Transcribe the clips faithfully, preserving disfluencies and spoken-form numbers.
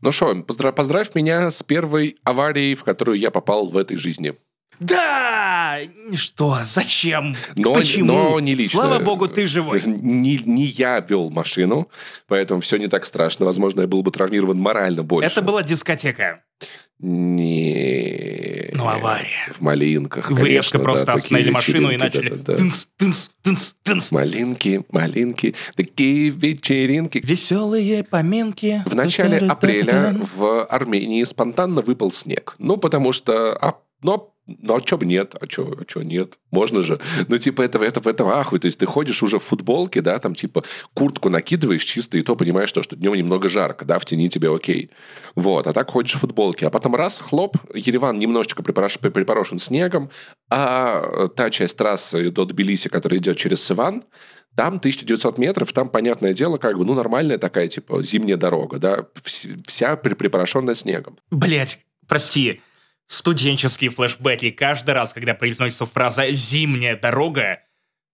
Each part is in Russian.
Ну что, поздравь, поздравь меня с первой аварией, в которую я попал в этой жизни. Да! Что? Зачем? Но, почему? Но не лично. Слава богу, ты живой. Не, не я вел машину, поэтому все не так страшно. Возможно, я был бы травмирован морально больше. Это была дискотека. Не. Ну, авария. В Малинках, вы резко просто да, остановили машину и начали. Да, да, да. Тынц, тынц, тынц, тынц. Малинки, малинки, такие вечеринки. Веселые поминки. В начале апреля в Армении спонтанно выпал снег. Ну, потому что... А, но... Ну, а чё бы нет? А чё, а чё нет? Можно же. Ну, типа, этого, этого, этого ахуй. То есть, ты ходишь уже в футболке, да, там, типа, куртку накидываешь чисто, и то понимаешь, что, что днем немного жарко, да, в тени тебе окей. Вот, а так ходишь в футболке. А потом раз, хлоп, Ереван немножечко припорош, припорошен снегом, а та часть трассы до Тбилиси, которая идет через Севан, там тысяча девятьсот метров, там, понятное дело, как бы, ну, нормальная такая, типа, зимняя дорога, да, вся припорошенная снегом. Блять, прости. Студенческие флешбеки. Каждый раз, когда произносится фраза «зимняя дорога»,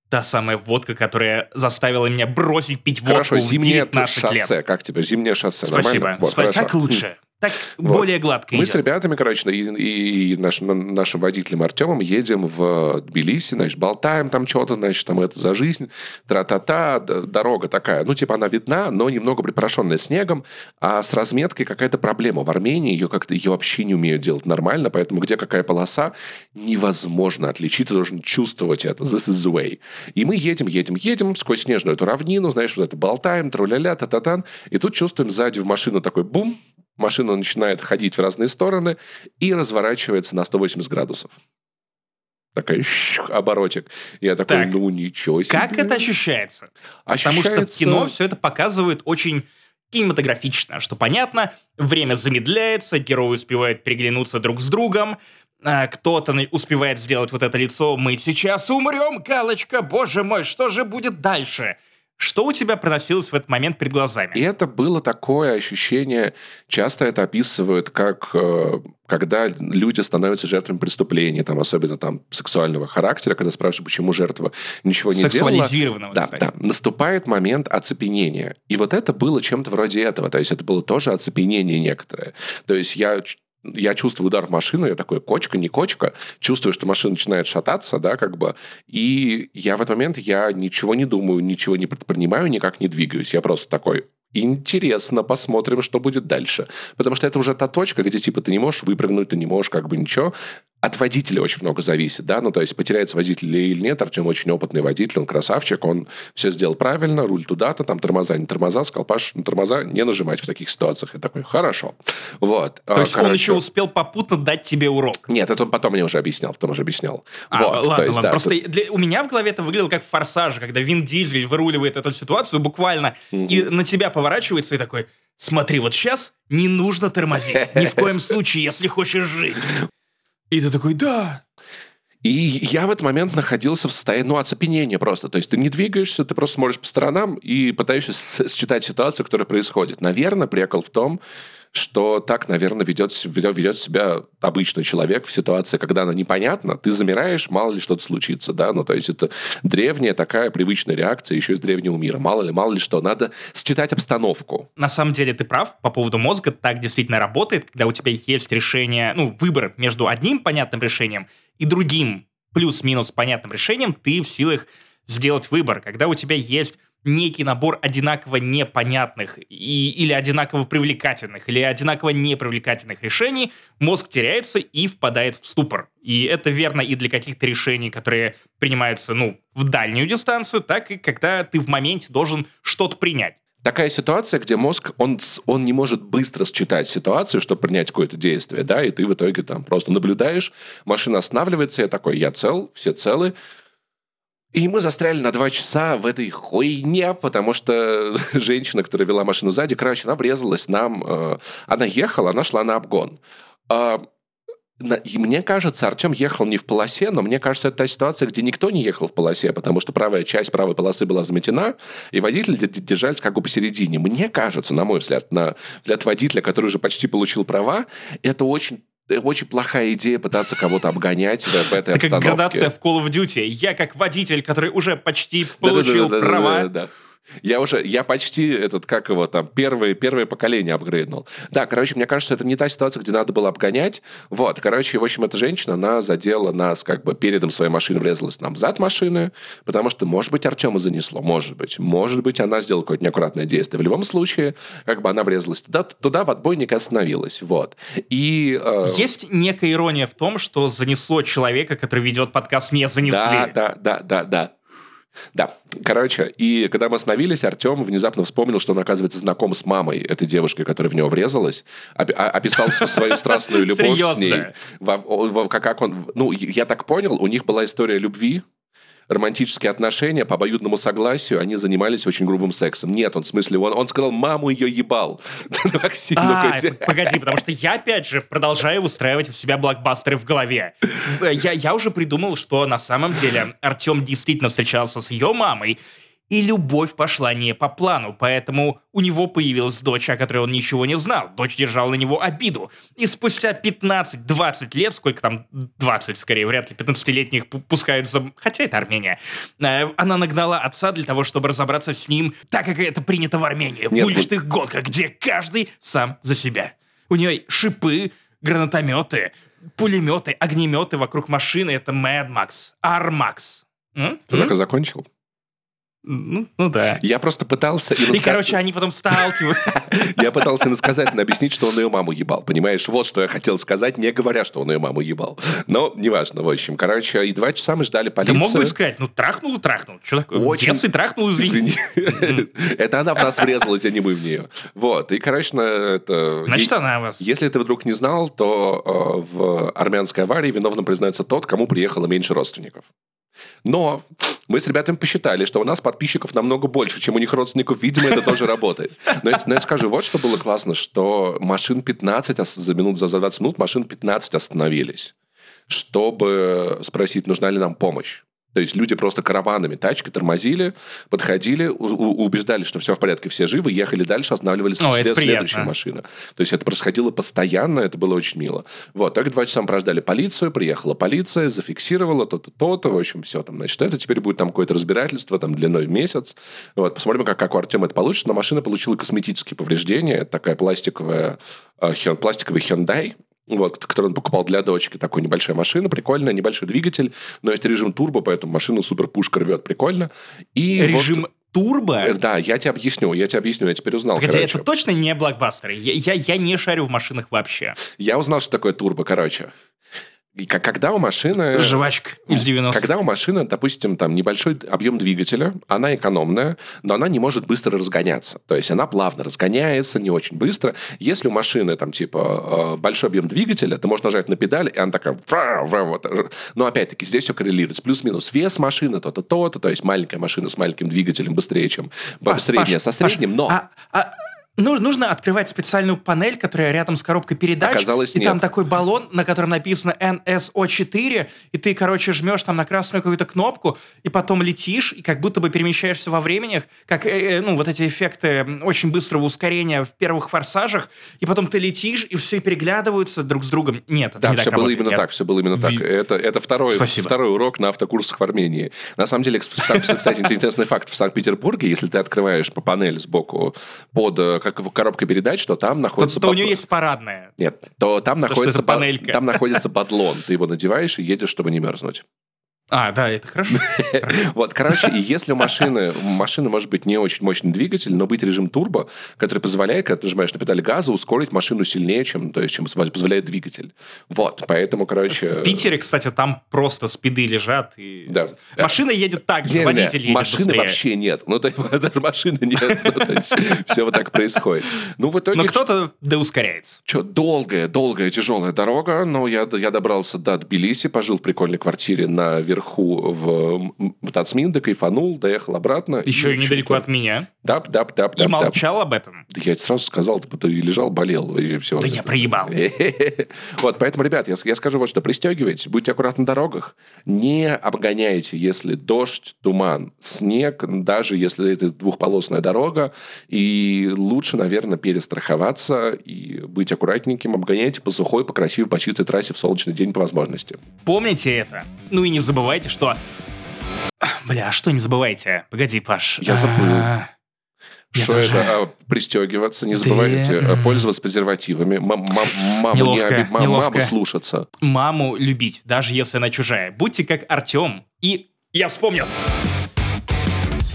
та самая водка, которая заставила меня бросить пить водку. Хорошо, зимнее шоссе. Лет. Как тебе? Зимнее шоссе. Спасибо. Вот, Спасибо. Так лучше. Так вот. Более гладко Мы идет. С ребятами, короче, и, и нашим, нашим водителем Артемом едем в Тбилиси, значит, болтаем там что-то, значит, там это за жизнь, тра-та-та, дорога такая. Ну, типа, она видна, но немного припорошенная снегом, а с разметкой какая-то проблема. В Армении ее как-то ее вообще не умеют делать нормально, поэтому где какая полоса, невозможно отличить, ты должен чувствовать это. This is the way. И мы едем, едем, едем сквозь снежную эту равнину, знаешь, вот это болтаем, тру-ля-ля, та-та-тан, и тут чувствуем сзади в машину такой бум. Машина начинает ходить в разные стороны и разворачивается на сто восемьдесят градусов. Такой оборотик. Я такой, так, ну ничего себе. Как это ощущается? ощущается? Потому что в кино все это показывает очень кинематографично, что понятно, время замедляется, герои успевают переглянуться друг с другом, кто-то успевает сделать вот это лицо «Мы сейчас умрем, галочка, боже мой, что же будет дальше?» Что у тебя проносилось в этот момент перед глазами? И это было такое ощущение, часто это описывают как... Э... когда люди становятся жертвами преступлений, там, особенно там, сексуального характера, когда спрашивают, почему жертва ничего не делала. Сексуализированного, да, да. Наступает момент оцепенения. И вот это было чем-то вроде этого. То есть, это было тоже оцепенение некоторое. То есть, я... Я чувствую удар в машину, я такой, кочка, не кочка. Чувствую, что машина начинает шататься, да, как бы. И я в этот момент, я ничего не думаю, ничего не предпринимаю, никак не двигаюсь. Я просто такой, интересно, посмотрим, что будет дальше. Потому что это уже та точка, где, типа, ты не можешь выпрыгнуть, ты не можешь, как бы, ничего. От водителя очень много зависит, да, ну, то есть, потеряется водитель или нет, Артем очень опытный водитель, он красавчик, он все сделал правильно, руль туда-то, там тормоза, не тормоза, сказал, Паш, на тормоза не нажимать в таких ситуациях. Я такой, хорошо. Вот. То есть, короче, он еще успел попутно дать тебе урок? Нет, это он потом мне уже объяснял, потом уже объяснял. А, вот, ладно, то есть, ладно, да, просто это... для... у меня в голове это выглядело как форсаж, когда Вин Дизель выруливает эту ситуацию буквально, mm-hmm. и на тебя поворачивается и такой, смотри, вот сейчас не нужно тормозить, ни в коем случае, если хочешь жить. И ты такой, да. И я в этот момент находился в состоянии, ну, оцепенения просто. То есть ты не двигаешься, ты просто смотришь по сторонам и пытаешься считать ситуацию, которая происходит. Наверное, прикол в том, что так, наверное, ведет, ведет себя обычный человек в ситуации, когда она непонятна, ты замираешь, мало ли что-то случится, да, ну, то есть это древняя такая привычная реакция еще из древнего мира, мало ли, мало ли что, надо считать обстановку. На самом деле ты прав, по поводу мозга так действительно работает, когда у тебя есть решение, ну, выбор между одним понятным решением и другим плюс-минус понятным решением, ты в силах сделать выбор, когда у тебя есть... некий набор одинаково непонятных и, или одинаково привлекательных, или одинаково непривлекательных решений, мозг теряется и впадает в ступор. И это верно и для каких-то решений, которые принимаются, ну, в дальнюю дистанцию, так и когда ты в моменте должен что-то принять. Такая ситуация, где мозг, он, он не может быстро считать ситуацию, чтобы принять какое-то действие, да, и ты в итоге там просто наблюдаешь, машина останавливается, я такой, я цел, все целы, и мы застряли на два часа в этой хуйне, потому что женщина, которая вела машину сзади, короче, она врезалась нам. Э, она ехала, она шла на обгон. Э, и мне кажется, Артем ехал не в полосе, но мне кажется, это та ситуация, где никто не ехал в полосе, потому что правая часть правой полосы была заметена, и водители держались как бы посередине. Мне кажется, на мой взгляд, на взгляд водителя, который уже почти получил права, это очень... Очень плохая идея пытаться кого-то обгонять в этой обстановке. Это как градация в Call of Duty. Я как водитель, который уже почти получил права, Я уже, я почти этот, как его там, первое, первое поколение апгрейднул. Да, короче, мне кажется, это не та ситуация, где надо было обгонять. Вот, короче, в общем, эта женщина, она задела нас, как бы передом своей машины врезалась нам в зад машины, потому что, может быть, Артема занесло, может быть. Может быть, она сделала какое-то неаккуратное действие. В любом случае, как бы она врезалась туда, туда в отбойник остановилась, вот. И... Э... Есть некая ирония в том, что занесло человека, который ведет подкаст «Не занесли». Да, да, да, да, да. Да, короче, и когда мы остановились, Артем внезапно вспомнил, что он, оказывается, знаком с мамой этой девушки, которая в него врезалась, описал свою страстную любовь с ней. Как он, ну, я так понял, у них была история любви, романтические отношения, по обоюдному согласию, они занимались очень грубым сексом. Нет, он в смысле, он, он сказал, маму ее ебал. А, погоди, потому что я, опять же, продолжаю устраивать у себя блокбастеры в голове. Я, я уже придумал, что на самом деле Артем действительно встречался с ее мамой, и любовь пошла не по плану, поэтому у него появилась дочь, о которой он ничего не знал. Дочь держала на него обиду. И спустя пятнадцать-двадцать лет, сколько там, двадцать скорее, вряд ли, пятнадцатилетних пускают за... Хотя это Армения. Она нагнала отца для того, чтобы разобраться с ним, так как это принято в Армении, в уличных гонках, где каждый сам за себя. У нее шипы, гранатометы, пулеметы, огнеметы вокруг машины. Это Mad Max, Армакс. Ты только закончил? Ну, ну да. Я просто пытался... И, и насказ... короче, они потом сталкиваются. Я пытался насказательно объяснить, что он ее маму ебал. Понимаешь, вот что я хотел сказать, не говоря, что он ее маму ебал. Но неважно, в общем. Короче, и два часа мы ждали полицию. Ты мог бы сказать, ну трахнул и трахнул. Что такое? Очень... Если трахнул, извини. извини. Это она в нас врезалась, а не мы в нее. Вот. И, короче, это... Значит, е... она вас. Если ты вдруг не знал, то э, в армянской аварии виновным признается тот, кому приехало меньше родственников. Но мы с ребятами посчитали, что у нас подписчиков намного больше, чем у них родственников. Видимо, это тоже работает. Но я, но я скажу, вот что было классно, что машин пятнадцать, за минут, за двадцать минут машин пятнадцать остановились, чтобы спросить, нужна ли нам помощь. То есть люди просто караванами тачки тормозили, подходили, у- у- убеждали, что все в порядке, все живы, ехали дальше, останавливались в след- следующей машине. То есть это происходило постоянно, это было очень мило. Вот, только два часа мы прождали полицию, приехала полиция, зафиксировала то-то, то-то, в общем, все там, значит, это теперь будет там какое-то разбирательство там длиной в месяц. Вот, посмотрим, как, как у Артема это получится. Но машина получила косметические повреждения, это такая пластиковая, э, хен, пластиковый Hyundai, вот, который он покупал для дочки. Такой небольшая машина, прикольная, небольшой двигатель, но есть режим турбо, поэтому машину супер-пушка рвет, прикольно. И режим вот... турбо? Да, я тебе объясню, я тебе объясню, я теперь узнал. Хотя это точно не блокбастеры, я, я, я не шарю в машинах вообще. Я узнал, что такое турбо, короче. И когда у машины... Жвачка из девяностых. Когда у машины, допустим, там небольшой объем двигателя, она экономная, но она не может быстро разгоняться. То есть она плавно разгоняется, не очень быстро. Если у машины там типа большой объем двигателя, ты можешь нажать на педаль, и она такая... Но опять-таки здесь все коррелируется. Плюс-минус вес машины, то-то, то-то. То есть маленькая машина с маленьким двигателем быстрее, чем Паш, средняя Паш, со средним, Паш, но... А, а... Ну, нужно открывать специальную панель, которая рядом с коробкой передач. Оказалось, и нет. Там такой баллон, на котором написано эн эс о четыре, и ты, короче, жмешь там на красную какую-то кнопку, и потом летишь, и как будто бы перемещаешься во времени, как, ну, вот эти эффекты очень быстрого ускорения в первых «Форсажах», и потом ты летишь, и все переглядываются друг с другом. Нет, это да, не так работает. Да, все было именно так, все было именно так. Это, это второй, второй урок на автокурсах в Армении. На самом деле, кстати, интересный факт, в Санкт-Петербурге, если ты открываешь по панели сбоку под... как коробка передач, то там находится... То, бат... то у нее есть парадная. Нет, то там то, находится... Ба... Там находится бадлон. Ты его надеваешь и едешь, чтобы не мерзнуть. А, да, это хорошо. Вот, короче, и если у машины... У машины может быть не очень мощный двигатель, но быть режим турбо, который позволяет, когда ты нажимаешь на педаль газа, ускорить машину сильнее, чем, то есть, чем позволяет двигатель. Вот, поэтому, короче... В Питере, кстати, там просто спиды лежат. И... Да. Машина едет так же, не, водитель не, едет машины быстрее. Вообще нет. Ну, то есть, даже машины нет. Ну, то есть, все вот так происходит. Ну, в итоге... Но кто-то да ускоряется. Что, долгая, долгая, тяжелая дорога, но я, я добрался до Тбилиси, пожил в прикольной квартире на Верховной, вверху в, в Тацминде, кайфанул, доехал обратно. Еще и недалеко от меня. Дап, дап, дап, дап. И молчал об этом. Да я это сразу сказал, ты лежал, болел. И все. Да я проебал. Вот, поэтому, ребят, я, я скажу вот что. Пристегивайтесь, будьте аккуратны на дорогах. Не обгоняйте, если дождь, туман, снег, даже если это двухполосная дорога. И лучше, наверное, перестраховаться и быть аккуратненьким. Обгоняйте по сухой, по красивой, по чистой трассе в солнечный день по возможности. Помните это. Ну и не забывайте, Забывайте, что Бля, а что не забывайте? Погоди, Паш. Я забыл. Что это? А, пристегиваться, не забывайте Ты... пользоваться презервативами, м- м- маму, неловко, не оби... м- маму слушаться. Маму любить, даже если она чужая. Будьте как Артем и... Я вспомнил!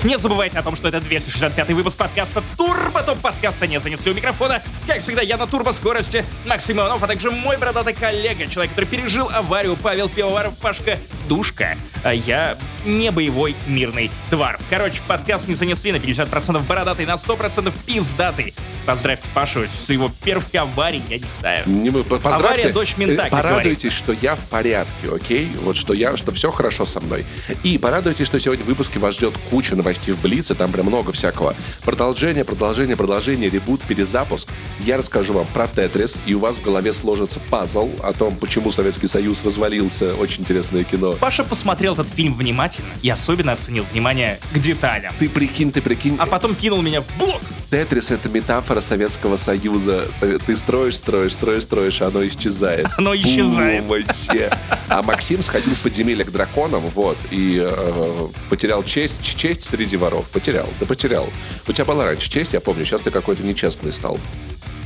Не забывайте о том, что это двести шестьдесят пятый выпуск подкаста «Турбо», топ-подкаста «Не занесли» у микрофона. Как всегда, я на турбоскорости Максим Иванов, а также мой бородатый коллега, человек, который пережил аварию, Павел Пивоваров, Пашка Душка. А я не боевой мирный тварь. Короче, подкаст «Не занесли» на пятьдесят процентов бородатый, на сто процентов пиздатый. Поздравьте Пашу с его первой аварией, я не знаю. Не, авария дочь мента, как порадуйтесь, говорит. Что я в порядке, окей? Вот что я, что все хорошо со мной. И порадуйтесь, что сегодня в выпуске вас ждет куча новостей. В Блице, там прям много всякого. Продолжение, продолжение, продолжение, ребут, перезапуск. Я расскажу вам про Тетрис, и у вас в голове сложится пазл о том, почему Советский Союз развалился. Очень интересное кино. Паша посмотрел этот фильм внимательно и особенно оценил внимание к деталям. Ты прикинь, ты прикинь. А потом кинул меня в блок. Тетрис — это метафора Советского Союза. Ты строишь, строишь, строишь, строишь, а оно исчезает. Оно исчезает. Бум, вообще. А Максим сходил в подземелье к драконам, вот, и э, потерял честь, честь среди воров. Потерял, да потерял. У тебя была раньше честь, я помню, сейчас ты какой-то нечестный стал.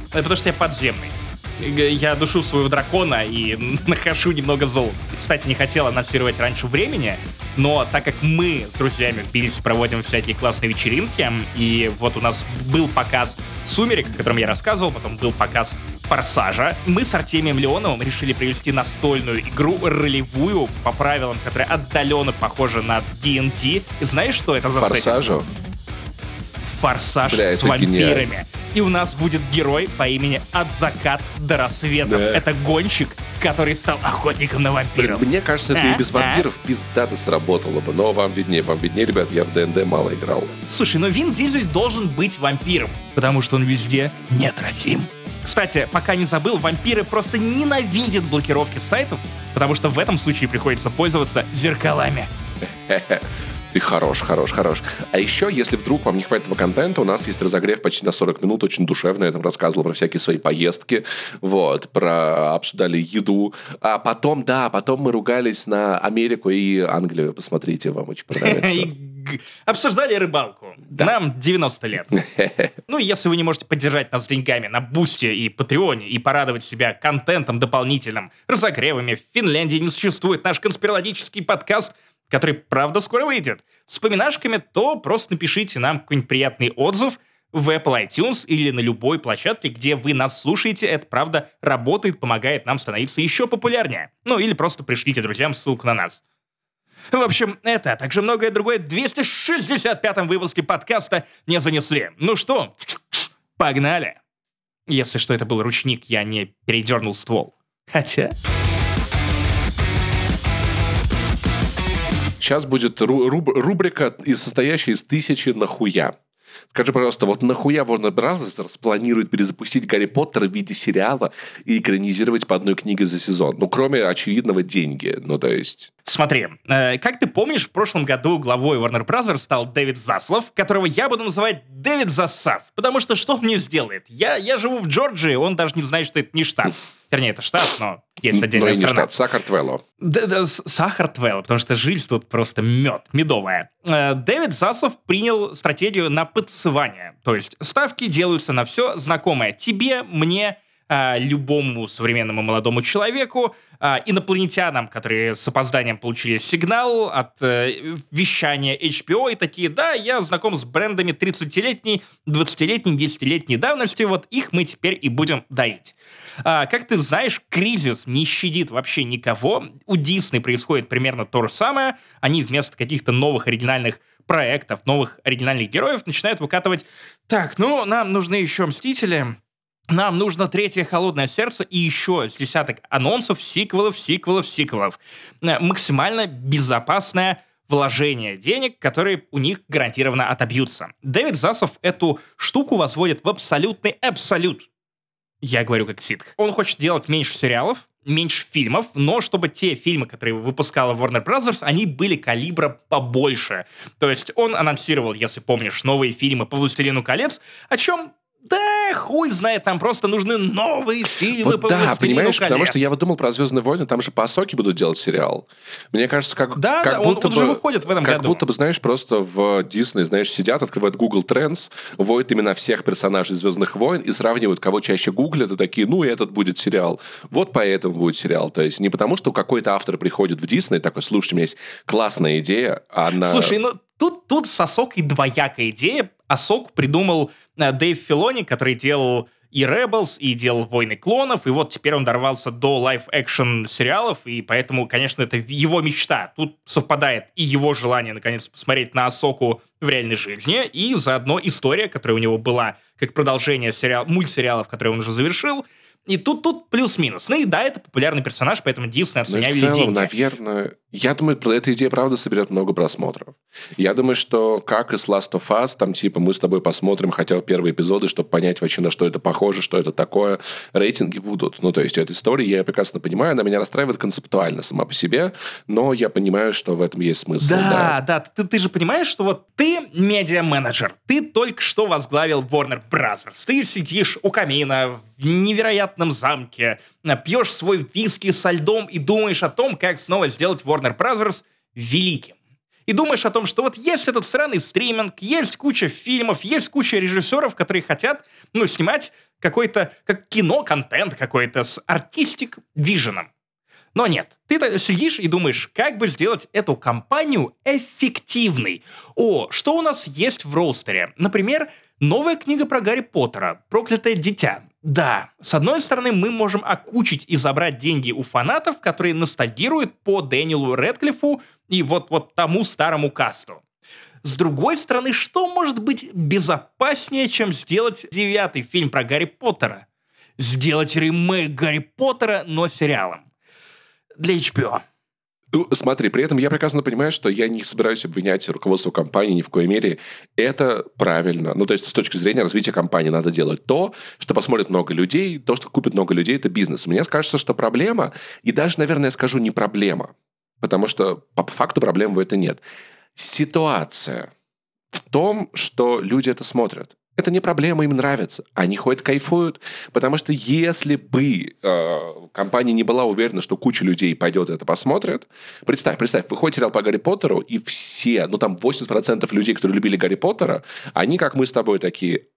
Это потому что я подземный. Я душу своего дракона и нахожу немного золота. Кстати, не хотел анонсировать раньше времени, но так как мы с друзьями в Бельце проводим всякие классные вечеринки, и вот у нас был показ «Сумерек», о котором я рассказывал, потом был показ «Форсажа», мы с Артемием Леоновым решили провести настольную игру ролевую по правилам, которая отдаленно похожа на ди энд ди. И знаешь, что это за «Форсажу»? «Форсаж» Бля, с вампирами. Гениально. И у нас будет герой по имени «От заката до рассвета». Да. Это гонщик, который стал охотником на вампиров. Блин, мне кажется, это а? и без вампиров а? пиздато сработало бы. Но вам виднее, вам виднее, ребят, я в ДНД мало играл. Слушай, но Вин Дизель должен быть вампиром, потому что он везде неотразим. Кстати, пока не забыл, вампиры просто ненавидят блокировки сайтов, потому что в этом случае приходится пользоваться зеркалами. Ты хорош, хорош, хорош. А еще, если вдруг вам не хватит этого контента, у нас есть разогрев почти на сорок минут, очень душевно. Я там рассказывал про всякие свои поездки, вот, про обсуждали еду. А потом, да, потом мы ругались на Америку и Англию. Посмотрите, вам очень понравится. Обсуждали рыбалку. Да. Нам девяносто лет. Ну, если вы не можете поддержать нас деньгами на Бусте и Патреоне и порадовать себя контентом дополнительным, разогревами, в Финляндии не существует наш конспирологический подкаст, который, правда, скоро выйдет, с поминашками, то просто напишите нам какой-нибудь приятный отзыв в Apple iTunes или на любой площадке, где вы нас слушаете. Это, правда, работает, помогает нам становиться еще популярнее. Ну, или просто пришлите друзьям ссылку на нас. В общем, это, а также многое другое в двести шестьдесят пятом выпуске подкаста «Не занесли». Ну что, погнали! Если что, это был ручник, я не передернул ствол. Хотя... Сейчас будет рубрика, состоящая из тысячи «Нахуя?». Скажи, пожалуйста, вот нахуя Warner Bros. Планирует перезапустить Гарри Поттера в виде сериала и экранизировать по одной книге за сезон? Ну, кроме очевидного деньги, ну, то есть... Смотри, э, как ты помнишь, в прошлом году главой Warner Bros. Стал Дэвид Заслав, которого я буду называть Дэвид Заслав, потому что что он мне сделает? Я, я живу в Джорджии, он даже не знает, что это не штат. Вернее, это штат, но есть отдельная но и не страна. Штат, Сахартвелло. Да, да, Сахартвелло, потому что жизнь тут просто мед, медовая. Э, Дэвид Заслав принял стратегию на подсывание, то есть ставки делаются на все знакомое тебе, мне, любому современному молодому человеку, инопланетянам, которые с опозданием получили сигнал от вещания эйч пи о и такие, да, я знаком с брендами тридцатилетней, двадцатилетней, десятилетней давности, вот их мы теперь и будем доить. Как ты знаешь, кризис не щадит вообще никого, у Disney происходит примерно то же самое, они вместо каких-то новых оригинальных проектов, новых оригинальных героев начинают выкатывать, так, ну, нам нужны еще «Мстители», нам нужно третье «Холодное сердце» и еще с десяток анонсов, сиквелов, сиквелов, сиквелов. Максимально безопасное вложение денег, которые у них гарантированно отобьются. Дэвид Заслав эту штуку возводит в абсолютный абсолют. Я говорю как ситх. Он хочет делать меньше сериалов, меньше фильмов, но чтобы те фильмы, которые выпускала Warner Bros., они были калибра побольше. То есть он анонсировал, если помнишь, новые фильмы по «Властелину колец», о чем... да хуй знает, нам просто нужны новые фильмы вот по «Властелину колец». Да, понимаешь, потому что я вот думал про «Звездные войны», там же по Асоке будут делать сериал. Мне кажется, как, да, как да, будто он, он бы... уже выходит в этом как году. Будто бы, знаешь, просто в Disney, знаешь, сидят, открывают Google Trends, вводят имена всех персонажей «Звездных войн» и сравнивают, кого чаще гуглят, и такие, ну, этот будет сериал. Вот поэтому будет сериал. То есть не потому, что какой-то автор приходит в Disney и такой, слушай, у меня есть классная идея, а она... Слушай, ну, тут, тут с Асокой двоякая идея. Асоку придумал... Дэйв Филони, который делал и Rebels, и делал «Войны клонов», и вот теперь он дорвался до лайв-экшн сериалов, и поэтому, конечно, это его мечта. Тут совпадает и его желание, наконец, посмотреть на Асоку в реальной жизни, и заодно история, которая у него была, как продолжение сериал, мультсериалов, которые он уже завершил, и тут, тут плюс-минус. Ну и да, это популярный персонаж, поэтому Дисней обсудили деньги. Ну и в целом, наверное... Я думаю, эта идея, правда, соберет много просмотров. Я думаю, что как и с Last of Us, там типа мы с тобой посмотрим хотя бы первые эпизоды, чтобы понять вообще, на что это похоже, что это такое. Рейтинги будут. Ну, то есть, эта история, я прекрасно понимаю, она меня расстраивает концептуально сама по себе, но я понимаю, что в этом есть смысл. Да, да, да. Ты, ты же понимаешь, что вот ты медиа-менеджер, ты только что возглавил Warner Brothers, ты сидишь у камина в невероятном замке, пьешь свой виски со льдом и думаешь о том, как снова сделать Warner Brothers великим. И думаешь о том, что вот есть этот сраный стриминг, есть куча фильмов, есть куча режиссеров, которые хотят, ну, снимать какой-то, как кино, контент какой-то с артистик виженом. Но нет, ты сидишь и думаешь, как бы сделать эту компанию эффективной. О, что у нас есть в роустере? Например, новая книга про Гарри Поттера «Проклятое дитя». Да, с одной стороны, мы можем окучить и забрать деньги у фанатов, которые ностальгируют по Дэниелу Рэдклиффу и вот, вот тому старому касту. С другой стороны, что может быть безопаснее, чем сделать девятый фильм про Гарри Поттера? Сделать ремейк Гарри Поттера, но сериалом. Для эйч би о. Ну, смотри, при этом я прекрасно понимаю, что я не собираюсь обвинять руководство компании ни в коей мере. Это правильно. Ну, то есть, с точки зрения развития компании надо делать то, что посмотрит много людей, то, что купит много людей, это бизнес. Мне кажется, что проблема, и даже, наверное, я скажу, не проблема, потому что по факту проблем в этом нет. Ситуация в том, что люди это смотрят. Это не проблема, им нравится. Они ходят, кайфуют. Потому что если бы э, компания не была уверена, что куча людей пойдет и это посмотрит... Представь, представь, выходит сериал по Гарри Поттеру, и все, ну там восемьдесят процентов людей, которые любили Гарри Поттера, они, как мы с тобой, такие...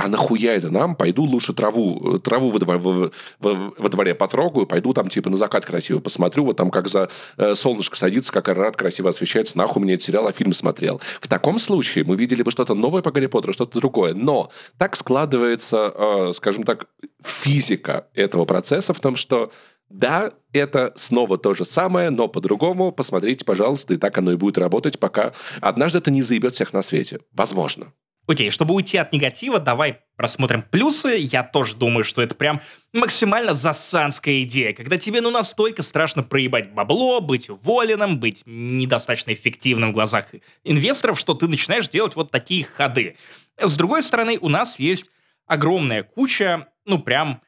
А нахуя это нам? Пойду лучше траву, траву во, дворе, во, во, во дворе потрогаю, пойду там типа на закат красиво посмотрю, вот там как за э, солнышко садится, как Арарат красиво освещается, нахуй мне этот сериал, а фильм смотрел. В таком случае мы видели бы что-то новое по Гарри Поттеру, что-то другое. Но так складывается, э, скажем так, физика этого процесса в том, что да, это снова то же самое, но по-другому. Посмотрите, пожалуйста, и так оно и будет работать, пока однажды это не заебет всех на свете. Возможно. Окей, чтобы уйти от негатива, давай просмотрим плюсы. Я тоже думаю, что это прям максимально засанская идея, когда тебе ну настолько страшно проебать бабло, быть уволенным, быть недостаточно эффективным в глазах инвесторов, что ты начинаешь делать вот такие ходы. С другой стороны, у нас есть огромная куча, ну прям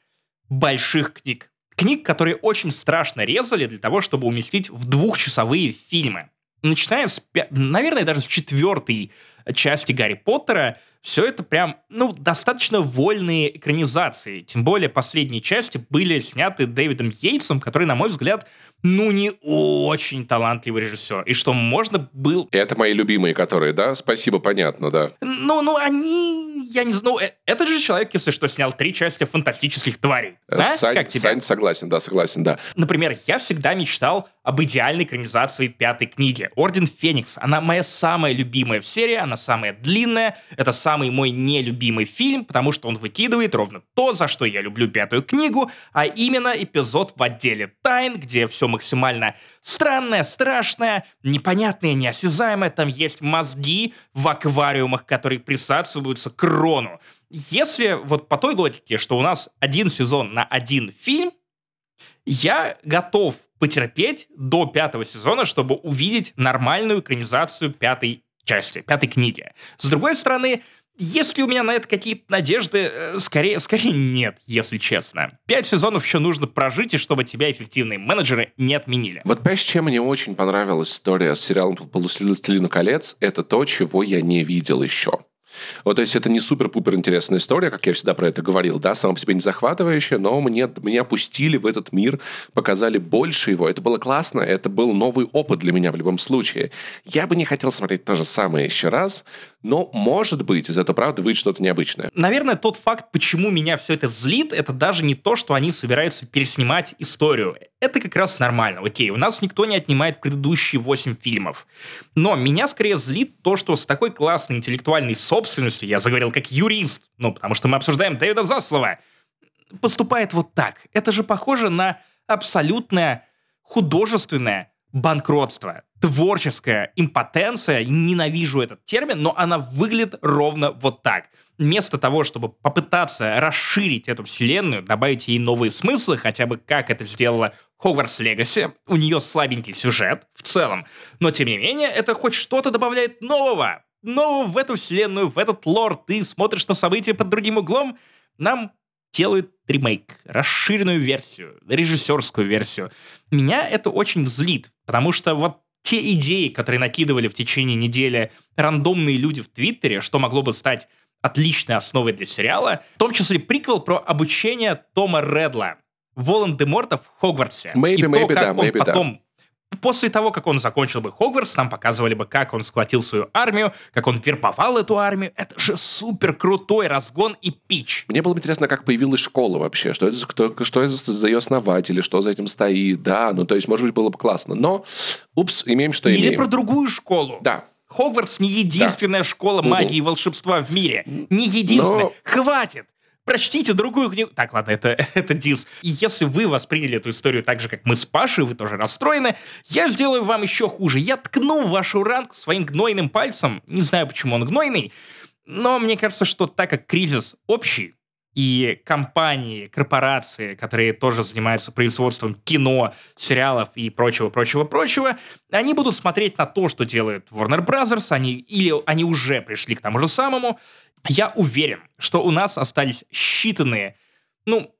больших книг. Книг, которые очень страшно резали для того, чтобы уместить в двухчасовые фильмы. Начиная с, наверное, даже с четвертой части Гарри Поттера, все это прям, ну, достаточно вольные экранизации. Тем более, последние части были сняты Дэвидом Йейтсом, который, на мой взгляд, ну, не очень талантливый режиссер. И что можно было... Это мои любимые, которые, да? Спасибо, понятно, да. Ну, ну, они... Я не знаю... Ну, этот же человек, если что, снял три части «Фантастических тварей». Да? Сань, как тебе? Сань, согласен, да, согласен, да. Например, я всегда мечтал об идеальной экранизации пятой книги. «Орден Феникс». Она моя самая любимая в серии, она самая длинная. Это самый мой нелюбимый фильм, потому что он выкидывает ровно то, за что я люблю пятую книгу, а именно эпизод в отделе тайн, где все максимально странное, страшное, непонятное, неосязаемое. Там есть мозги в аквариумах, которые присасываются к Рону. Если вот по той логике, что у нас один сезон на один фильм, я готов потерпеть до пятого сезона, чтобы увидеть нормальную экранизацию пятой части, пятой книги. С другой стороны, есть ли у меня на это какие-то надежды? Скорее, скорее нет, если честно. Пять сезонов еще нужно прожить, и чтобы тебя эффективные менеджеры не отменили. Вот понимаешь, чем мне очень понравилась история с сериалом «Властелин колец», это то, чего я не видел еще. Вот, то есть это не супер-пупер интересная история, как я всегда про это говорил, да, сама по себе не захватывающая, но мне, меня пустили в этот мир, показали больше его. Это было классно, это был новый опыт для меня в любом случае. Я бы не хотел смотреть то же самое еще раз, но, может быть, из этого, правда, выйдет что-то необычное. Наверное, тот факт, почему меня все это злит, это даже не то, что они собираются переснимать историю. Это как раз нормально. Окей, у нас никто не отнимает предыдущие восемь фильмов. Но меня скорее злит то, что с такой классной интеллектуальной собственностью, я заговорил как юрист, ну, потому что мы обсуждаем Дэвида Заслава, поступает вот так. Это же похоже на абсолютное художественное банкротство. Творческая импотенция, ненавижу этот термин, но она выглядит ровно вот так. Вместо того, чтобы попытаться расширить эту вселенную, добавить ей новые смыслы, хотя бы как это сделала Хогвартс Легаси, у нее слабенький сюжет в целом, но тем не менее это хоть что-то добавляет нового, нового в эту вселенную, в этот лор, ты смотришь на события под другим углом, нам делают ремейк, расширенную версию, режиссерскую версию. Меня это очень злит, потому что вот те идеи, которые накидывали в течение недели рандомные люди в Твиттере, что могло бы стать отличной основой для сериала, в том числе приквел про обучение Тома Редла, Волан-де-Морта в Хогвартсе. Maybe, и то, maybe, как да, он maybe, потом... Да. После того, как он закончил бы Хогвартс, нам показывали бы, как он сколотил свою армию, как он вербовал эту армию. Это же супер крутой разгон и пич. Мне было бы интересно, как появилась школа вообще, что это, кто, что это за ее основатели, что за этим стоит, да, ну то есть, может быть, было бы классно, но... Упс, имеем, что Или имеем. Или про другую школу. Да. Хогвартс не единственная да. школа магии угу. и волшебства в мире. Не единственная. Но... Хватит! Прочтите другую книгу. Так, ладно, это, это дис. И если вы восприняли эту историю так же, как мы с Пашей, вы тоже расстроены, я сделаю вам еще хуже. Я ткну вашу ранку своим гнойным пальцем. Не знаю, почему он гнойный, но мне кажется, что так как кризис общий, и компании, корпорации, которые тоже занимаются производством кино, сериалов и прочего-прочего-прочего, они будут смотреть на то, что делает Warner Brothers, они, или они уже пришли к тому же самому. Я уверен, что у нас остались считанные, ну,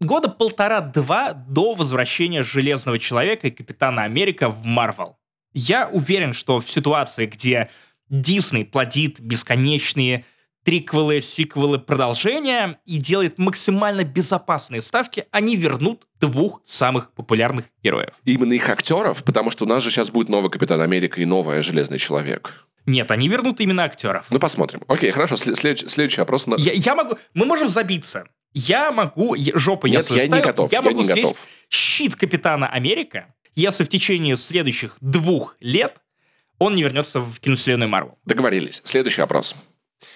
года полтора-два до возвращения Железного Человека и Капитана Америка в Marvel. Я уверен, что в ситуации, где Disney плодит бесконечные триквелы, сиквелы, продолжения и делает максимально безопасные ставки, они вернут двух самых популярных героев. Именно их актеров, потому что у нас же сейчас будет новый Капитан Америка и новый Железный Человек. Нет, они вернут именно актеров. Ну, посмотрим. Окей, хорошо, следующий, следующий вопрос. Я, я могу... Мы можем забиться. Я могу... Жопу я свою ставлю. Нет, я не готов. Я, я могу съесть готов. Щит Капитана Америка, если в течение следующих двух лет он не вернется в киновселенную Марвел. Договорились. Следующий вопрос.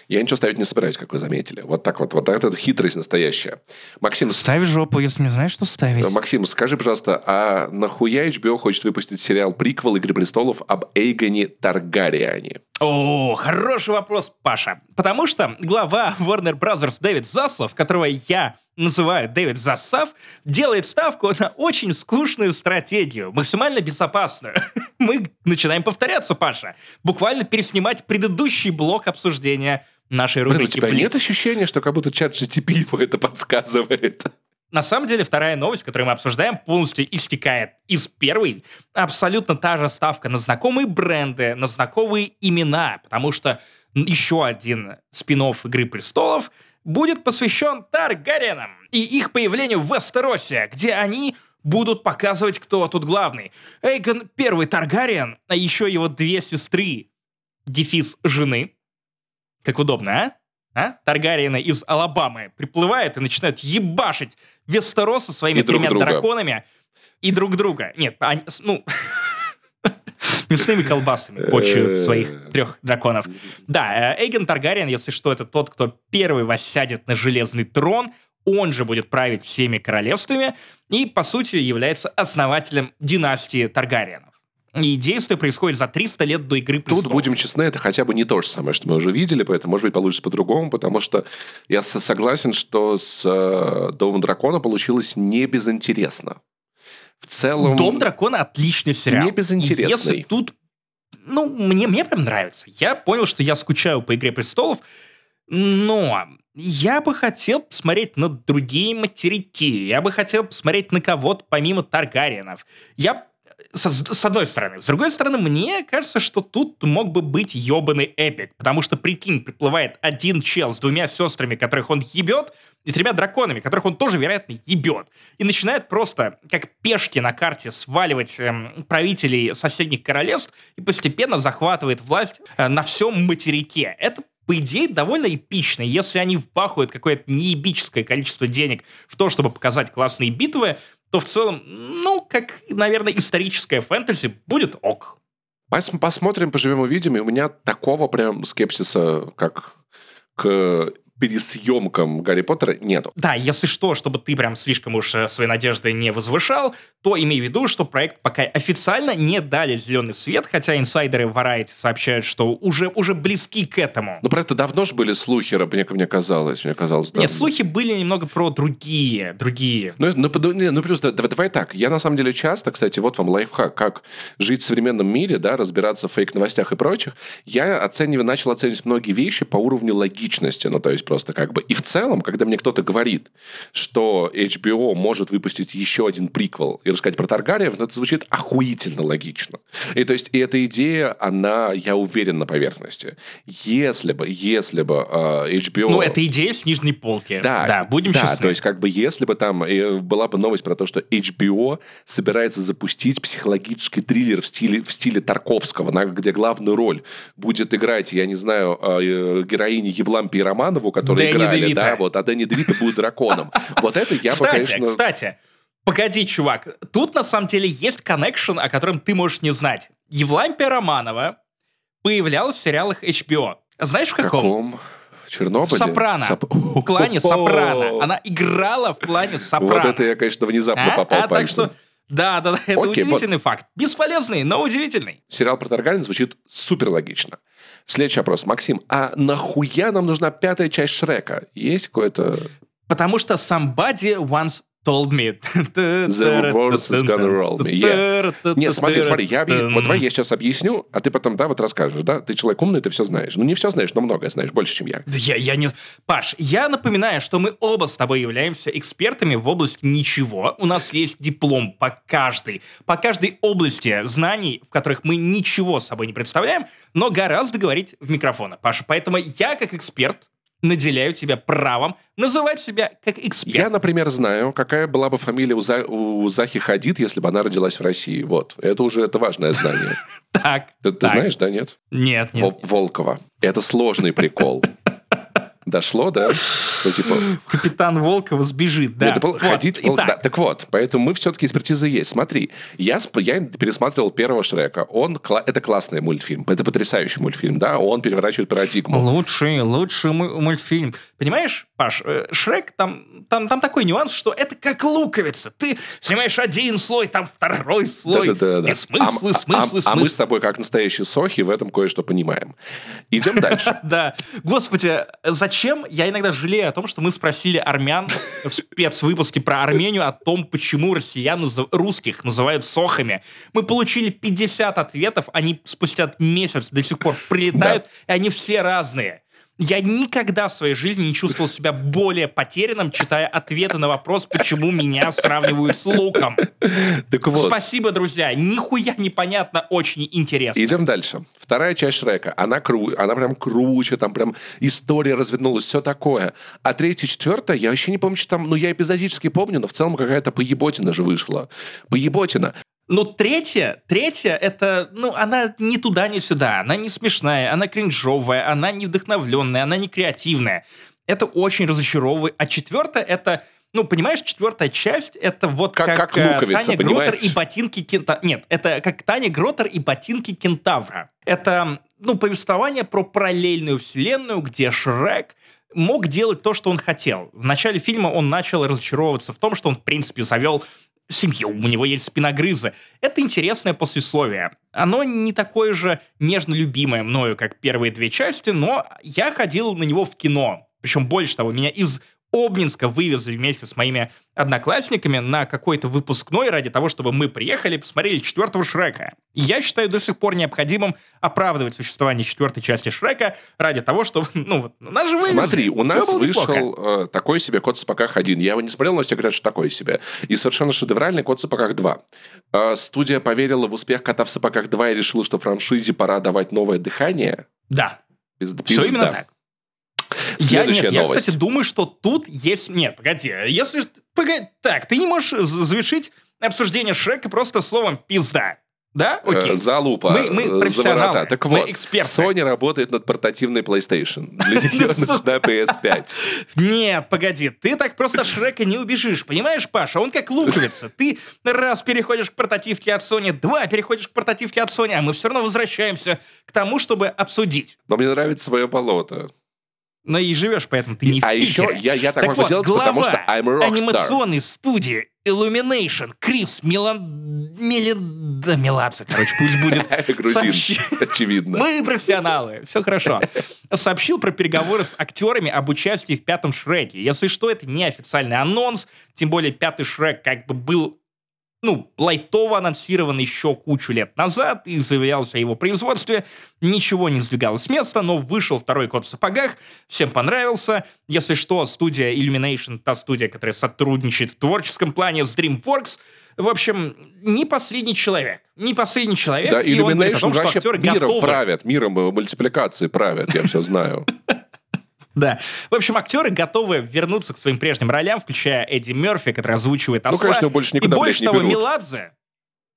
Я ничего ставить не собираюсь, как вы заметили. Вот так вот. Вот это хитрость настоящая. Максим... Ставь жопу, если не знаешь, что ставить. Максим, скажи, пожалуйста, а нахуя эйч би о хочет выпустить сериал-приквел «Игры престолов» об Эйгоне Таргариане? О, хороший вопрос, Паша. Потому что глава Warner Brothers Дэвид Заслав, которого я называю Дэвид Заслав, делает ставку на очень скучную стратегию, максимально безопасную. Мы начинаем повторяться, Паша. Буквально переснимать предыдущий блок обсуждения нашей рубрики. Блин, у тебя Блин. нет ощущения, что как будто чат джи ти пи ему это подсказывает? На самом деле, вторая новость, которую мы обсуждаем, полностью истекает из первой. Абсолютно та же ставка на знакомые бренды, на знакомые имена, потому что еще один спин-офф «Игры престолов» будет посвящен Таргариенам и их появлению в Вестеросе, где они будут показывать, кто тут главный. Эйгон первый Таргариен, а еще его две сестры, дефис жены. Как удобно, а? А? Таргариена из Алабамы приплывает и начинают ебашить Вестерос со своими и тремя друг драконами и друг друга. Нет, они, ну, мясными колбасами почуют своих трех драконов. Да, Эйген Таргариен, если что, это тот, кто первый воссядет на железный трон, он же будет править всеми королевствами и, по сути, является основателем династии Таргариенов. И действие происходит за триста лет до «Игры престолов». Тут, будем честны, это хотя бы не то же самое, что мы уже видели, поэтому, может быть, получится по-другому, потому что я согласен, что с «Домом дракона» получилось не безинтересно. В целом... «Дом дракона» — отличный сериал. Не безинтересный. Если тут... Ну, мне, мне прям нравится. Я понял, что я скучаю по «Игре престолов», но я бы хотел посмотреть на другие материки, я бы хотел посмотреть на кого-то помимо Таргариенов. Я С, с одной стороны. С другой стороны, мне кажется, что тут мог бы быть ебаный эпик. Потому что, прикинь, приплывает один чел с двумя сестрами, которых он ебет, и тремя драконами, которых он тоже, вероятно, ебет. И начинает просто, как пешки на карте, сваливать эм, правителей соседних королевств и постепенно захватывает власть э, на всем материке. Это, по идее, довольно эпично. Если они впахивают какое-то неебическое количество денег в то, чтобы показать классные битвы, то в целом, ну, как, наверное, историческое фэнтези будет ок. Посмотрим, поживем, увидим. И у меня такого прям скепсиса, как к пересъемкам Гарри Поттера, нету. Да, если что, чтобы ты прям слишком уж свои надежды не возвышал, то имей в виду, что проект пока официально не дали зеленый свет, хотя инсайдеры Variety сообщают, что уже, уже близки к этому. Но про это давно же были слухи, мне, мне казалось. Мне казалось да. Нет, слухи были немного про другие. другие. Ну, ну, ну, ну плюс, да, давай, давай так, я на самом деле часто, кстати, вот вам лайфхак, как жить в современном мире, да, разбираться в фейк-новостях и прочих, я оцениваю, начал оценивать многие вещи по уровню логичности, ну, то есть просто как бы. И в целом, когда мне кто-то говорит, что эйч би о может выпустить еще один приквел и рассказать про Таргариев, ну, это звучит охуительно логично. И то есть, и эта идея, она, я уверен, на поверхности. Если бы, если бы э, эйч би о... Ну, это идея с нижней полки. Да, да, будем да, честны. Да, то есть, как бы, если бы там э, была бы новость про то, что эйч би о собирается запустить психологический триллер в стиле, в стиле Тарковского, на, где главную роль будет играть, я не знаю, э, героиня Евлампии Романову, которые Дэнни играли, да, вот, а Дэнни Девито будет драконом. Вот это я бы, конечно... Кстати, погоди, чувак, тут на самом деле есть коннекшн, о котором ты можешь не знать. Евлампия Романова появлялась в сериалах эйч би о. Знаешь, в каком? В каком? В Чернобыле? В «Сопрано». В клане «Сопрано». Она играла в клане «Сопрано». Вот это я, конечно, внезапно попал пальцем. Да, да, да, это окей, удивительный вот факт. Бесполезный, но удивительный. Сериал про Таргарин звучит супер логично. Следующий вопрос. Максим, а нахуя нам нужна пятая часть Шрека? Есть какое-то... Потому что somebody once told me. The world is gonna roll me. Yeah. Нет, смотри, смотри, я, вот давай я сейчас объясню, а ты потом, да, вот расскажешь, да? Ты человек умный, ты все знаешь. Ну, не все знаешь, но многое знаешь, больше, чем я. Да я, я не... Паш, я напоминаю, что мы оба с тобой являемся экспертами в области ничего. У нас есть диплом по каждой, по каждой области знаний, в которых мы ничего собой не представляем, но гораздо говорить в микрофон, Паша. Поэтому я, как эксперт, наделяю тебя правом называть себя как эксперт. Я, например, знаю, какая была бы фамилия у, За... у Захи Хадид, если бы она родилась в России. Вот. Это уже это важное знание. Так. Ты знаешь, да, нет? Нет, нет. Волкова. Это сложный прикол. Дошло, да? Ну, типа... Капитан Волкова сбежит, да. Нет, вот. Ходить, Волк... да. Так вот, поэтому мы все-таки экспертизы есть. Смотри, я, я пересматривал первого Шрека. Он, это классный мультфильм, это потрясающий мультфильм, да? Он переворачивает парадигму. Лучший, лучший мультфильм. Понимаешь, Паш, Шрек, там, там, там такой нюанс, что это как луковица. Ты снимаешь один слой, там второй слой. Да-да-да-да. И смыслы, а, смыслы, а, смыслы. А мы с тобой, как настоящие сохи, в этом кое-что понимаем. Идем дальше. Да. Господи, зачем? Чем я иногда жалею о том, что мы спросили армян в спецвыпуске про Армению о том, почему россиян назов... русских называют сохами. Мы получили пятьдесят ответов, они спустя месяц до сих пор прилетают, да. И они все разные. Я никогда в своей жизни не чувствовал себя более потерянным, читая ответы на вопрос, почему меня сравнивают с луком. Так вот. Спасибо, друзья. Нихуя непонятно, очень интересно. Идем дальше. Вторая часть Шрека. Она, кру... Она прям круче, там прям история развернулась, все такое. А третья, четвертая, я вообще не помню, что там... Ну, я эпизодически помню, но в целом какая-то поеботина же вышла. Поеботина. Но третья, третья, это, ну, она не туда, не сюда. Она не смешная, она кринжовая, она не вдохновленная, она не креативная. Это очень разочаровывает. А четвертая, это, ну, понимаешь, четвертая часть, это вот как, как, как луковица, Таня понимаешь? Гротер и ботинки кентавра. Нет, это как Таня Гротер и ботинки кентавра. Это, ну, повествование про параллельную вселенную, где Шрек мог делать то, что он хотел. В начале фильма он начал разочаровываться в том, что он, в принципе, завел... семью, у него есть спиногрызы. Это интересное послесловие. Оно не такое же нежно любимое мною, как первые две части, но я ходил на него в кино. Причем больше того, меня из Обнинска вывезли вместе с моими одноклассниками на какой-то выпускной ради того, чтобы мы приехали и посмотрели четвертого Шрека. И я считаю до сих пор необходимым оправдывать существование четвертой части Шрека ради того, чтобы... Ну, вот, нас же вывезли. Смотри, у нас вышел э, такой себе «Кот в сапогах один». Я его не смотрел, но все говорят, что такой себе. И совершенно шедевральный «Кот в сапогах два». Э, студия поверила в успех «Кота в сапогах два» и решила, что франшизе пора давать новое дыхание. Да. Пизда. Все именно так. Следующая я, нет, новость. Я, кстати, думаю, что тут есть... Нет, погоди. Если... Погоди. Так, ты не можешь завершить обсуждение Шрека просто словом «пизда». Да? Окей. Залупа. Мы, мы профессионалы. Заворота. Так мы вот, эксперты. Sony работает над портативной PlayStation. Для нее нужна пи эс пять. Нет, погоди. Ты так просто Шрека не убежишь. Понимаешь, Паша? Он как луковица. Ты раз переходишь к портативке от Sony, два переходишь к портативке от Sony, а мы все равно возвращаемся к тому, чтобы обсудить. Но мне нравится свое болото. Но и живешь, поэтому ты не в Питере. А еще я, я так, так могу вот, делать, потому что I'm a rockstar. Анимационной студии Illumination Крис Мелан... Мелен... Да, Меладзе, короче, пусть будет. Грузин, очевидно. Мы профессионалы, все хорошо. Сообщил про переговоры с актерами об участии в пятом Шреке. Если что, это неофициальный анонс, тем более пятый Шрек как бы был... ну, лайтово анонсирован еще кучу лет назад и заявлялся о его производстве. Ничего не сдвигалось с места, но вышел второй «Кот в сапогах». Всем понравился. Если что, студия Illumination, та студия, которая сотрудничает в творческом плане с DreamWorks, в общем, не последний человек. Не последний человек. Да, Illumination вообще миром правят, миром мультипликации правят, я все знаю. Да. В общем, актеры готовы вернуться к своим прежним ролям, включая Эдди Мерфи, который озвучивает осла. Ну, конечно, больше никуда, и больше блядь, того, не Меладзе,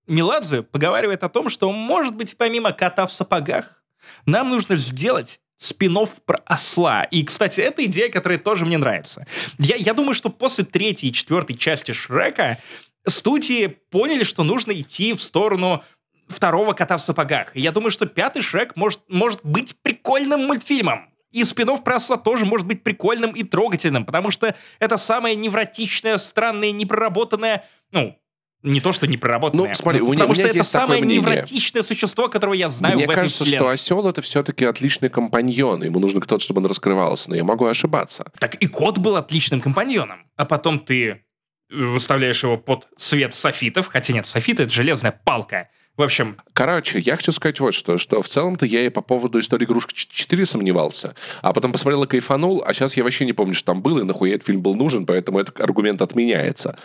Меладзе поговаривает о том, что, может быть, помимо «Кота в сапогах», нам нужно сделать спин-офф про осла. И, кстати, это идея, которая тоже мне нравится. Я, я думаю, что после третьей и четвертой части Шрека студии поняли, что нужно идти в сторону... второго «Кота в сапогах». И я думаю, что пятый Шрек может, может быть прикольным мультфильмом. И спин-офф про осла тоже может быть прикольным и трогательным, потому что это самое невротичное, странное, непроработанное... Ну, не то, что непроработанное, ну, смотри, ну, потому у меня что это самое невротичное существо, которого я знаю мне в этой кажется, вселенной. Мне кажется, что осел — это все-таки отличный компаньон. Ему нужно кто-то, чтобы он раскрывался, но я могу ошибаться. Так и кот был отличным компаньоном, а потом ты выставляешь его под свет софитов, хотя нет, софиты — это железная палка. В общем... Короче, я хочу сказать вот что, что в целом-то я и по поводу истории игрушки четыре сомневался, а потом посмотрел и кайфанул, а сейчас я вообще не помню, что там было, и нахуя этот фильм был нужен, поэтому этот аргумент отменяется.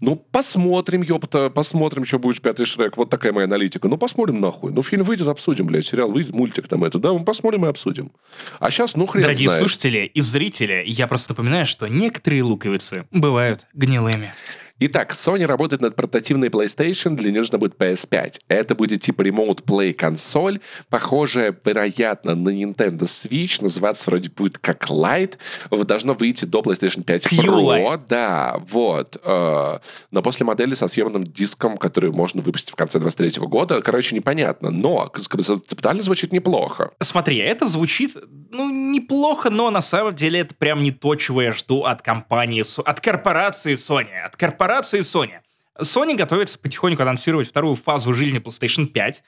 Ну, посмотрим, ёпта, посмотрим, что будет пятый Шрек, вот такая моя аналитика. Ну, посмотрим нахуй. Ну, фильм выйдет, обсудим, блядь, сериал выйдет, мультик там это, да, мы посмотрим и обсудим. А сейчас, ну, хрен знает. Дорогие слушатели и зрители, я просто напоминаю, что некоторые луковицы бывают гнилыми. Итак, Sony работает над портативной PlayStation, для нее нужно будет пи эс пять. Это будет типа Remote Play консоль, похожая, вероятно, на Nintendo Switch, называться вроде будет как Lite, должно выйти до PlayStation пять Pro. Да, вот. Но после модели со съемным диском, который можно выпустить в конце двадцать третьего года, короче, непонятно. Но концептуально звучит неплохо. Смотри, это звучит, ну, неплохо, но на самом деле это прям не то, чего я жду от компании, от корпорации Sony, от корпорации Корпорации Sony. Sony готовится потихоньку анонсировать вторую фазу жизни PlayStation пять,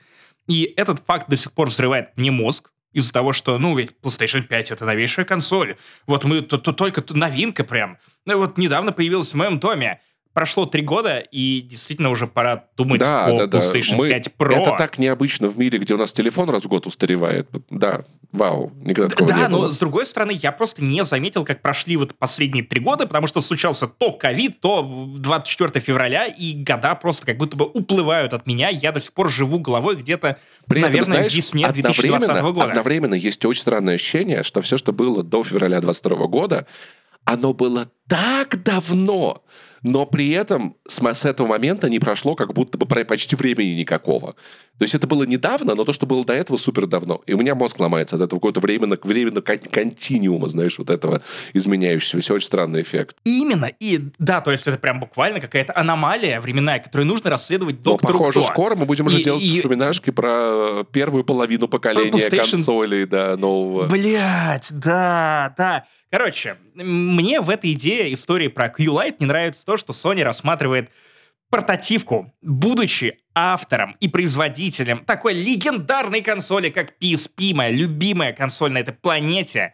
и этот факт до сих пор взрывает мне мозг из-за того, что, ну, ведь PlayStation пять — это новейшая консоль. Вот мы тут то, то, только то, новинка прям. Ну, вот недавно появилась в моем доме. Прошло три года, и действительно уже пора думать да, о да, PlayStation да. Мы... пять Pro. Это так необычно в мире, где у нас телефон раз в год устаревает. Да, вау, никогда такого да, не было. Да, но с другой стороны, я просто не заметил, как прошли вот последние три года, потому что случался то ковид, то двадцать четвёртого февраля, и года просто как будто бы уплывают от меня. Я до сих пор живу головой где-то, при наверное, этом, знаешь, в весне две тысячи двадцатого года. Одновременно есть очень странное ощущение, что все, что было до февраля двадцать второго года, оно было так давно... Но при этом с этого момента не прошло как будто бы почти времени никакого. То есть это было недавно, но то, что было до этого, супер давно. И у меня мозг ломается от этого какого-то временного, временного континиума, знаешь, вот этого изменяющегося. Очень странный эффект. Именно. И да, то есть это прям буквально какая-то аномалия временная, которую нужно расследовать доктору. Но, похоже, кто. Скоро мы будем уже и, делать и... вспоминашки про первую половину поколения PlayStation... консолей да, нового. Блять, да, да. Короче, мне в этой идее истории про Q-Lite не нравится то, что Sony рассматривает портативку, будучи автором и производителем такой легендарной консоли, как пи эс пи, моя любимая консоль на этой планете,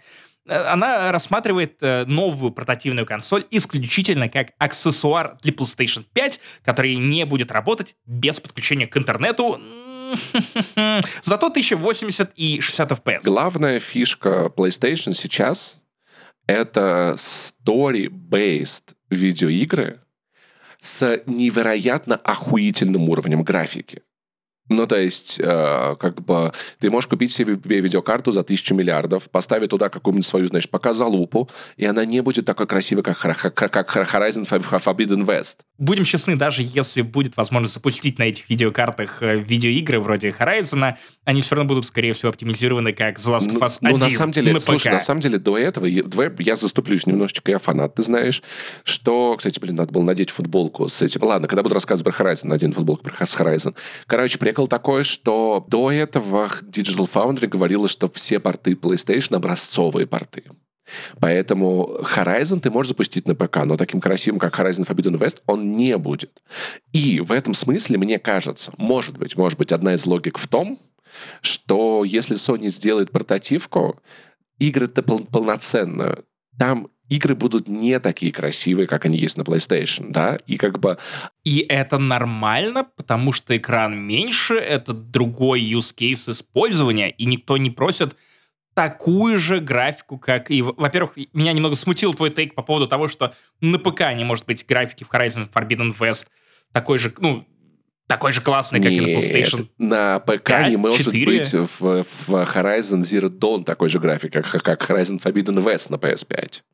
она рассматривает новую портативную консоль исключительно как аксессуар для плейстейшн пять, который не будет работать без подключения к интернету, зато тысяча восемьдесят и шестьдесят эф пи эс. Главная фишка PlayStation сейчас — это story-based видеоигры с невероятно охуительным уровнем графики. Ну, то есть, э, как бы, ты можешь купить себе видеокарту за тысячу миллиардов, поставить туда какую-нибудь свою, знаешь, пока залупу, и она не будет такой красивой, как, как Horizon Forbidden West. Будем честны, даже если будет возможность запустить на этих видеокартах видеоигры вроде Horizon, они все равно будут, скорее всего, оптимизированы как The Last of Us один. Ну, на самом деле, на слушай, ПК. на самом деле, до этого, я, я заступлюсь немножечко, я фанат, ты знаешь, что, кстати, блин, надо было надеть футболку с этим. Ладно, когда буду рассказывать про Horizon, надену футболку с Horizon. Короче, прикол такое, что до этого Digital Foundry говорила, что все порты PlayStation образцовые порты. Поэтому Horizon ты можешь запустить на ПК, но таким красивым, как Horizon Forbidden West, он не будет. И в этом смысле, мне кажется, может быть, может быть, одна из логик в том, что если Sony сделает портативку, игры-то пол- полноценно, там игры будут не такие красивые, как они есть на PlayStation, да, и как бы... И это нормально, потому что экран меньше, это другой use case использования, и никто не просит такую же графику, как и... Во-первых, меня немного смутил твой тейк по поводу того, что на ПК не может быть графики в Horizon Forbidden West такой же, ну... Такой же классный, как Нет, и на PlayStation. На ПК пять, не может четыре. Быть в, в Horizon Zero Dawn такой же график, как, как Horizon Forbidden West на пи эс пять.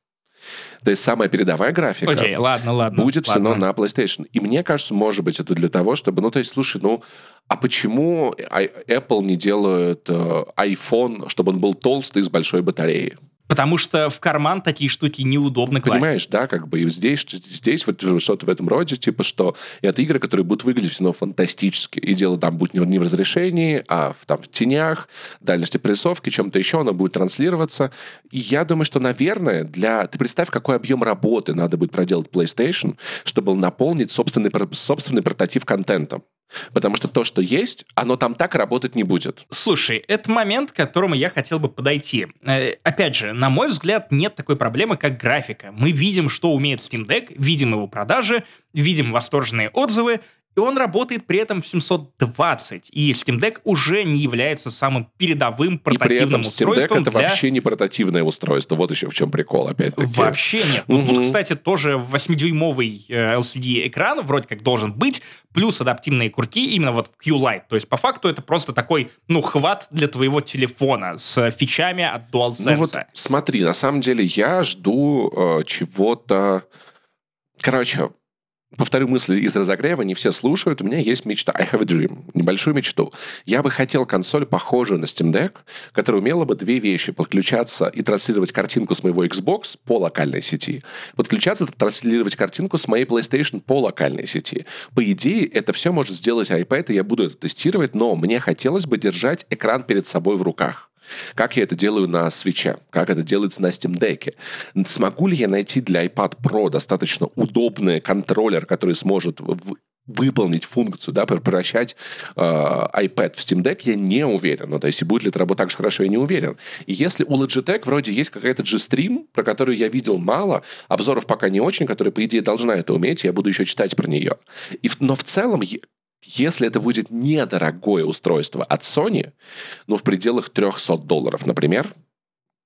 То есть самая передовая графика Окей, ладно, ладно, будет все равно на PlayStation. И мне кажется, может быть, это для того, чтобы... Ну, то есть, слушай, ну, а почему Apple не делает iPhone, чтобы он был толстый с большой батареей? Потому что в карман такие штуки неудобно класть. Понимаешь, да, как бы и здесь, здесь вот что-то в этом роде, типа, что это игры, которые будут выглядеть все равно фантастически. И дело там будет не в разрешении, а в, там, в тенях, дальности прорисовки, чем-то еще, оно будет транслироваться. И я думаю, что, наверное, для... Ты представь, какой объем работы надо будет проделать PlayStation, чтобы наполнить собственный, собственный портатив контентом. Потому что то, что есть, оно там так работать не будет. Слушай, это момент, к которому я хотел бы подойти. Э, опять же, на мой взгляд, нет такой проблемы, как графика. Мы видим, что умеет Steam Deck, видим его продажи, видим восторженные отзывы, и он работает при этом в семьсот двадцать. И Steam Deck уже не является самым передовым портативным устройством. И при этом Steam Deck — это для... вообще не портативное устройство. Вот еще в чем прикол, опять-таки. Вообще нет. Ну, тут, кстати, тоже восьмидюймовый эл си ди-экран вроде как должен быть, плюс адаптивные курки именно вот в Q-Lite. То есть, по факту, это просто такой, ну, хват для твоего телефона с фичами от DualSense. Ну вот смотри, на самом деле я жду э, чего-то... Короче... Повторю мысли из разогрева, не все слушают. У меня есть мечта, I have a dream, небольшую мечту. Я бы хотел консоль, похожую на Steam Deck, которая умела бы две вещи: подключаться и транслировать картинку с моего Xbox по локальной сети, подключаться и транслировать картинку с моей PlayStation по локальной сети. По идее, это все может сделать iPad, и я буду это тестировать, но мне хотелось бы держать экран перед собой в руках. Как я это делаю на Switch, как это делается на Steam Deck. Смогу ли я найти для iPad Pro достаточно удобный контроллер, который сможет в- выполнить функцию, да, превращать э, iPad в Steam Deck, я не уверен. Ну, то есть, будет ли это работать так же хорошо, я не уверен. И если у Logitech вроде есть какая-то G-Stream, про которую я видел мало, обзоров пока не очень, которая, по идее, должна это уметь, я буду еще читать про нее. И, но в целом... Если это будет недорогое устройство от Sony, ну, в пределах триста долларов, например,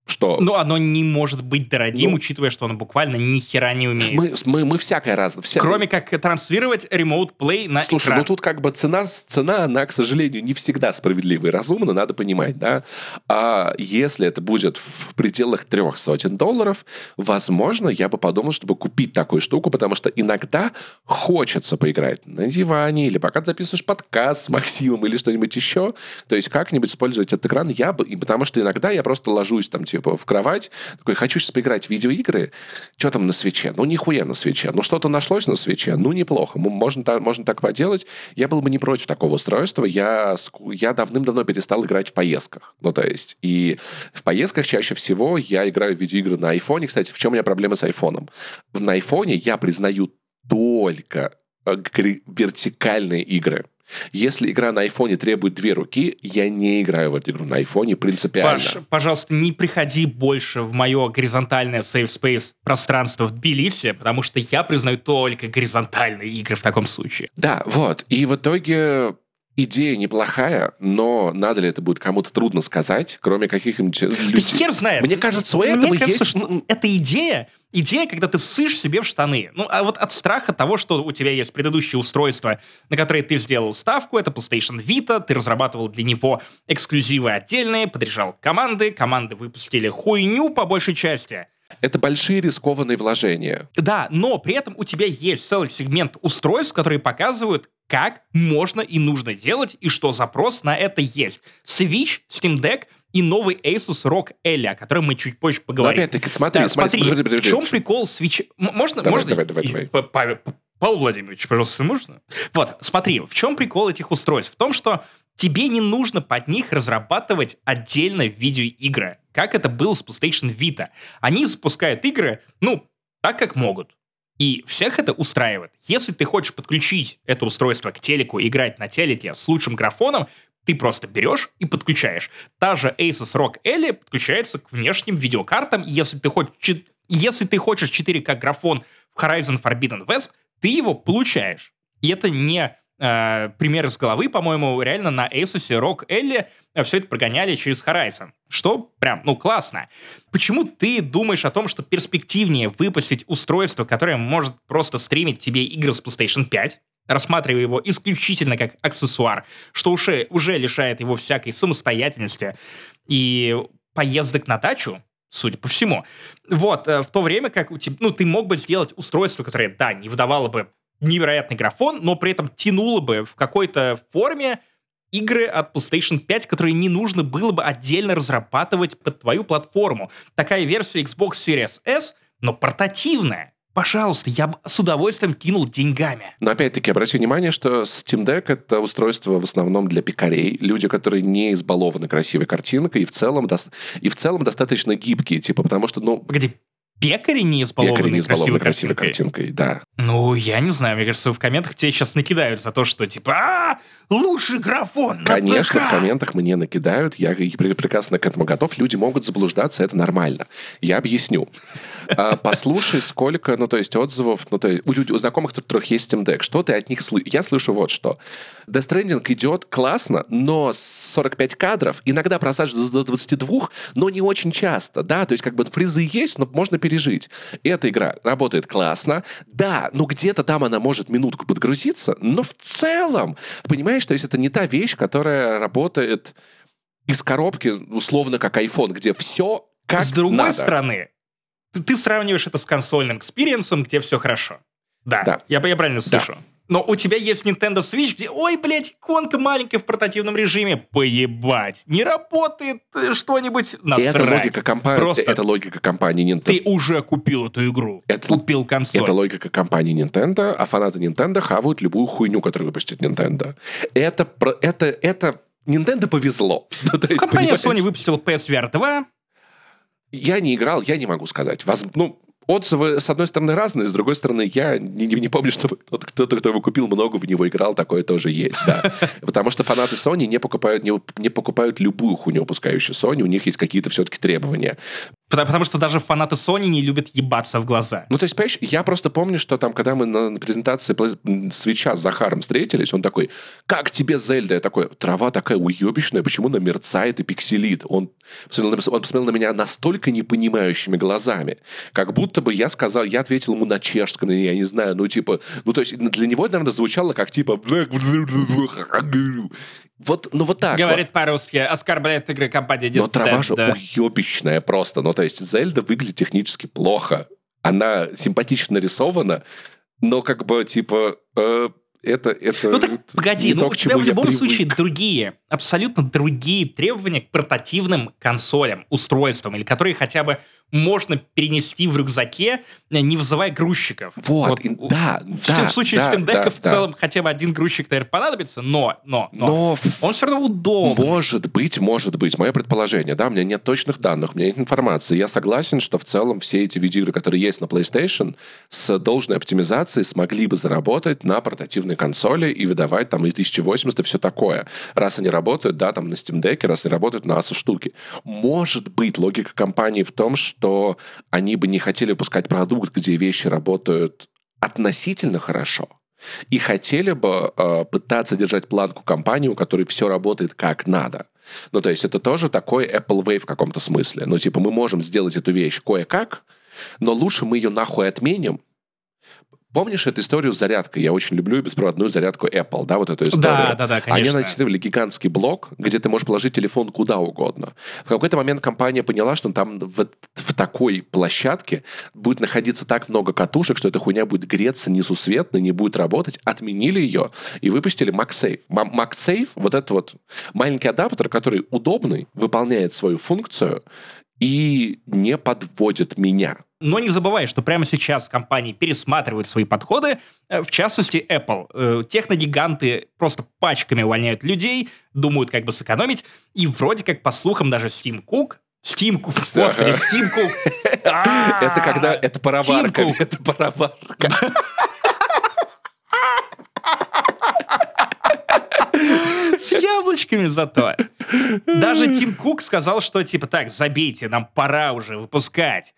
что... Ну, оно не может быть дорогим, ну, учитывая, что оно буквально ни хера не умеет. Мы, мы, мы всякое разное. Вся... Кроме как транслировать Remote Play на Слушай, экран. Ну, тут как бы цена, цена, она, к сожалению, не всегда справедлива и разумна, надо понимать, да? А если это будет в пределах трех сотен долларов, возможно, я бы подумал, чтобы купить такую штуку, потому что иногда хочется поиграть на диване, или пока ты записываешь подкаст с Максимом, или что-нибудь еще, то есть как-нибудь использовать этот экран, я бы... Потому что иногда я просто ложусь там, типа, в кровать, такой, хочу сейчас поиграть в видеоигры, что там на свече? Ну, нихуя на свече. Ну, что-то нашлось на свече? Ну, неплохо. Можно, та, можно так поделать. Я был бы не против такого устройства. Я, я давным-давно перестал играть в поездках. Ну, то есть, и в поездках чаще всего я играю в видеоигры на айфоне. Кстати, в чем у меня проблема с айфоном? На айфоне я признаю только вертикальные игры. Если игра на айфоне требует две руки, я не играю в эту игру на айфоне принципиально. Паш, пожалуйста, не приходи больше в мое горизонтальное safe space пространство в Тбилиси, потому что я признаю только горизонтальные игры в таком случае. Да, вот. И в итоге... Идея неплохая, но надо ли это будет кому-то, трудно сказать, кроме каких-нибудь людей. Ты хер знает. Мне кажется, у этого Мне кажется, есть... что эта идея, идея, когда ты ссышь себе в штаны. Ну, а вот от страха того, что у тебя есть предыдущее устройство, на которое ты сделал ставку, это PlayStation Vita, ты разрабатывал для него эксклюзивы отдельные, подряжал команды, команды выпустили хуйню по большей части. Это большие рискованные вложения. Да, но при этом у тебя есть целый сегмент устройств, которые показывают, как можно и нужно делать, и что запрос на это есть. Switch, Steam Deck и новый Asus ROG Ally, о котором мы чуть позже поговорим. Но опять-таки, смотри, да, смотри, смотри, смотри. В чем прикол Switch? Можно? Давай, можно? Давай, давай, давай. Павел Владимирович, пожалуйста, можно? Вот, смотри, в чем прикол этих устройств? В том, что тебе не нужно под них разрабатывать отдельно видеоигры, как это было с PlayStation Vita. Они запускают игры, ну, так, как могут. И всех это устраивает. Если ты хочешь подключить это устройство к телеку, играть на телеке с лучшим графоном, ты просто берешь и подключаешь. Та же Asus ROG Ally подключается к внешним видеокартам. Если ты хочешь, если ты хочешь четыре ка графон в Horizon Forbidden West, ты его получаешь. И это не... Uh, пример из головы, по-моему, реально на Asus ROG Ally все это прогоняли через Horizon, что прям, ну, классно. Почему ты думаешь о том, что перспективнее выпустить устройство, которое может просто стримить тебе игры с PlayStation пять, рассматривая его исключительно как аксессуар, что уже, уже лишает его всякой самостоятельности и поездок на дачу? Судя по всему. Вот, в то время как у тебя, ну, ты мог бы сделать устройство, которое, да, не выдавало бы невероятный графон, но при этом тянуло бы в какой-то форме игры от PlayStation пять, которые не нужно было бы отдельно разрабатывать под твою платформу. Такая версия Xbox Series S, но портативная. Пожалуйста, я бы с удовольствием кинул деньгами. Но опять-таки, обрати внимание, что Steam Deck — это устройство в основном для пикарей, люди, которые не избалованы красивой картинкой и в целом, до... и в целом достаточно гибкие, типа, потому что, ну... Погоди. Пекари не избалованы красивой, красивой картинкой. картинкой, да. Ну, я не знаю, мне кажется, в комментах тебе сейчас накидают за то, что типа, а лучший графон на ПК! Конечно, в комментах мне накидают, я прекрасно к этому готов, люди могут заблуждаться, это нормально. Я объясню. Послушай, сколько, ну, то есть отзывов, ну, то есть у людей, у знакомых, у которых есть Steam Deck, что ты от них слышишь? Я слышу вот что. Death Stranding идет классно, но сорок пять кадров, иногда просаживают до двадцати двух, но не очень часто, да, то есть как бы фризы есть, но можно перейти пережить. Эта игра работает классно. Да, ну где-то там она может минутку подгрузиться, но в целом, понимаешь, то есть это не та вещь, которая работает из коробки, условно, как iPhone, где все как надо. С другой надо. стороны, ты, ты сравниваешь это с консольным экспириенсом, где все хорошо. Да, да. Я, я правильно слышу. Да. Но у тебя есть Nintendo Switch, где, ой, блядь, иконка маленькая в портативном режиме. Поебать. Не работает что-нибудь. Насрать. Это логика, компа... Просто... это логика компании Nintendo. Ты уже купил эту игру. Это... Купил консоль. Это логика компании Nintendo, а фанаты Nintendo хавают любую хуйню, которую выпустит Nintendo. Это... это... это... Nintendo повезло. Компания Sony выпустила пи эс ви ар два. Я не играл, я не могу сказать. Воз... Ну... Отзывы, с одной стороны, разные, с другой стороны, я не, не помню, что кто-то, кто его купил, много в него играл, такое тоже есть, да. Потому что фанаты Sony не покупают, не, не покупают любую хуйню, выпускающую Sony, у них есть какие-то все-таки требования. Потому, потому что даже фанаты Sony не любят ебаться в глаза. Ну, то есть, понимаешь, я просто помню, что там, когда мы на презентации Свитча с Захаром встретились, он такой, как тебе Зельда? Я такой, трава такая уебищная, почему она мерцает и пикселит? Он посмотрел, он посмотрел на меня настолько непонимающими глазами, как будто бы я сказал, я ответил ему на чешском, я не знаю, ну, типа, ну, то есть, для него, наверное, звучало как, типа, вот, ну, вот так. Говорит вот. По-русски, оскорбляет игры компании. Но трава да, же да. уебищная просто, ну, то есть Зельда выглядит технически плохо. Она симпатично нарисована, но как бы, типа, э, это, это... Ну так, погоди, ну у тебя в любом случае другие, абсолютно другие требования к портативным консолям, устройствам, или которые хотя бы можно перенести в рюкзаке, не вызывая грузчиков. Вот, вот. И, да, в, да. В случае да, Steam Deck'а да, в да. целом хотя бы один грузчик, наверное, понадобится, но, но, но, но он все равно удобный. Может быть, может быть. Мое предположение, да, у меня нет точных данных, у меня нет информации. Я согласен, что в целом все эти видеоигры, которые есть на PlayStation, с должной оптимизацией смогли бы заработать на портативной мультиплатформенной консоли и выдавать там и тысяча восемьдесят и все такое. Раз они работают, да, там на Steam Deck, раз они работают на эй эс штуки. Может быть, логика компании в том, что они бы не хотели выпускать продукт, где вещи работают относительно хорошо, и хотели бы э, пытаться держать планку компании, у которой все работает как надо. Ну, то есть это тоже такой Apple Wave в каком-то смысле. Ну, типа, мы можем сделать эту вещь кое-как, но лучше мы ее нахуй отменим. Помнишь эту историю с зарядкой? Я очень люблю беспроводную зарядку Apple, да, вот эту историю. Да, да, да, конечно. Они анонсировали гигантский блок, где ты можешь положить телефон куда угодно. В какой-то момент компания поняла, что там в, в такой площадке будет находиться так много катушек, что эта хуйня будет греться несусветно, не будет работать. Отменили ее и выпустили MagSafe. MagSafe, вот этот вот маленький адаптер, который удобный, выполняет свою функцию и не подводит меня. Но не забывай, что прямо сейчас компании пересматривают свои подходы, в частности, Apple. Техногиганты просто пачками увольняют людей, думают, как бы сэкономить, и вроде как, по слухам, даже Тим Кук... Тим Кук, господи, Тим Кук! Это когда... Это пароварка, это пароварка. С яблочками зато. Даже Тим Кук сказал, что типа так, забейте, нам пора уже выпускать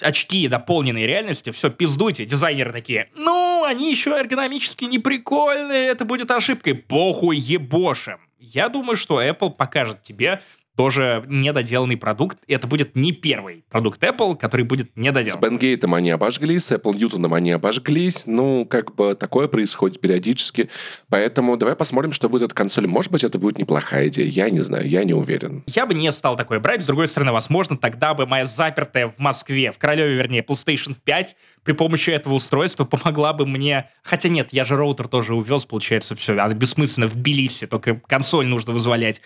очки дополненной реальности, все, пиздуйте. Дизайнеры такие, ну, они еще эргономически не прикольные, это будет ошибкой. Похуй ебошим. Я думаю, что Apple покажет тебе тоже недоделанный продукт, и это будет не первый продукт Apple, который будет недоделан. С Бенгейтом они обожглись, с Apple Ньютоном они обожглись, ну, как бы такое происходит периодически, поэтому давай посмотрим, что будет от консоли. Может быть, это будет неплохая идея, я не знаю, я не уверен. Я бы не стал такое брать, с другой стороны, возможно, тогда бы моя запертая в Москве, в Королеве, вернее, PlayStation пять при помощи этого устройства помогла бы мне... Хотя нет, я же роутер тоже увез, получается, все, она бессмысленно в Тбилиси, только консоль нужно вызволять.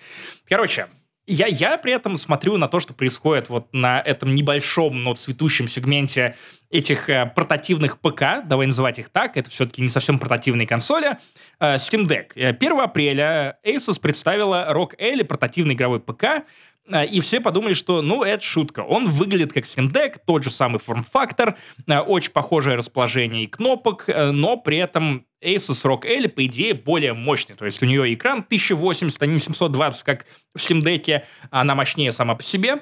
Короче... Я, я при этом смотрю на то, что происходит вот на этом небольшом, но цветущем сегменте этих э, портативных ПК, давай называть их так, это все-таки не совсем портативные консоли, э, Steam Deck. первого апреля Asus представила Rock Ally, портативный игровой ПК, э, и все подумали, что, ну, это шутка. Он выглядит как Steam Deck, тот же самый форм-фактор, э, очень похожее расположение и кнопок, э, но при этом Asus Rock Ally, по идее, более мощный. То есть у нее экран тысяча восемьдесят, а не семьсот двадцать, как в Steam Deck'е. Она мощнее сама по себе.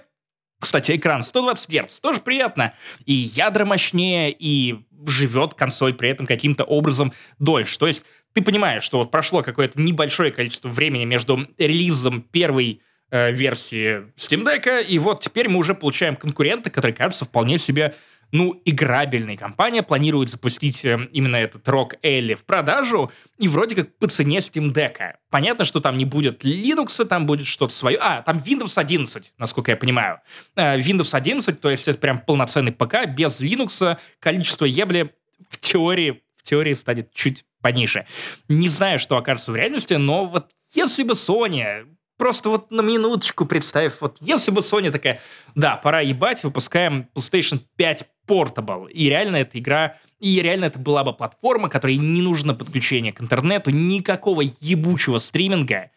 Кстати, экран сто двадцать герц, тоже приятно. И ядра мощнее, и живет консоль при этом каким-то образом дольше. То есть ты понимаешь, что вот прошло какое-то небольшое количество времени между релизом первой э, версии Steam Deck'а, и вот теперь мы уже получаем конкурента, который кажется вполне себе... ну, играбельная компания планирует запустить э, именно этот Rock Ally в продажу, и вроде как по цене Steam Deck'а. Понятно, что там не будет Linux, там будет что-то свое. А, там Windows одиннадцать, насколько я понимаю. Э, Windows одиннадцать, то есть это прям полноценный ПК, без Linux, количество ебли в теории, в теории станет чуть пониже. Не знаю, что окажется в реальности, но вот если бы Sony... Просто вот на минуточку представь, вот если бы Sony такая, да, пора ебать, выпускаем PlayStation пять Portable, и реально эта игра, и реально это была бы платформа, которой не нужно подключение к интернету, никакого ебучего стриминга,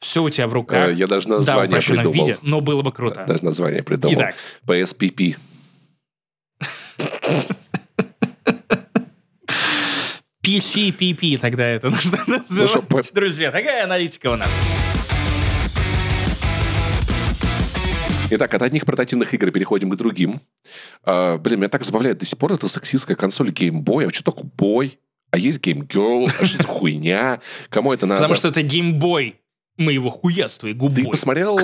все у тебя в руках. Я даже название да, придумал. Виде, но было бы круто. Даже название придумал. Итак. пи эс пи пи. пи си пи пи тогда это нужно называть. Друзья, такая аналитика у нас. Итак, от одних портативных игр переходим к другим. А, блин, меня так забавляет до сих пор эта сексистская консоль Game Boy. А что такое бой? А есть Game Girl? А что за хуйня? Кому это надо? Потому что это Game Boy. Мы его хуяствуй губой. Ты посмотрел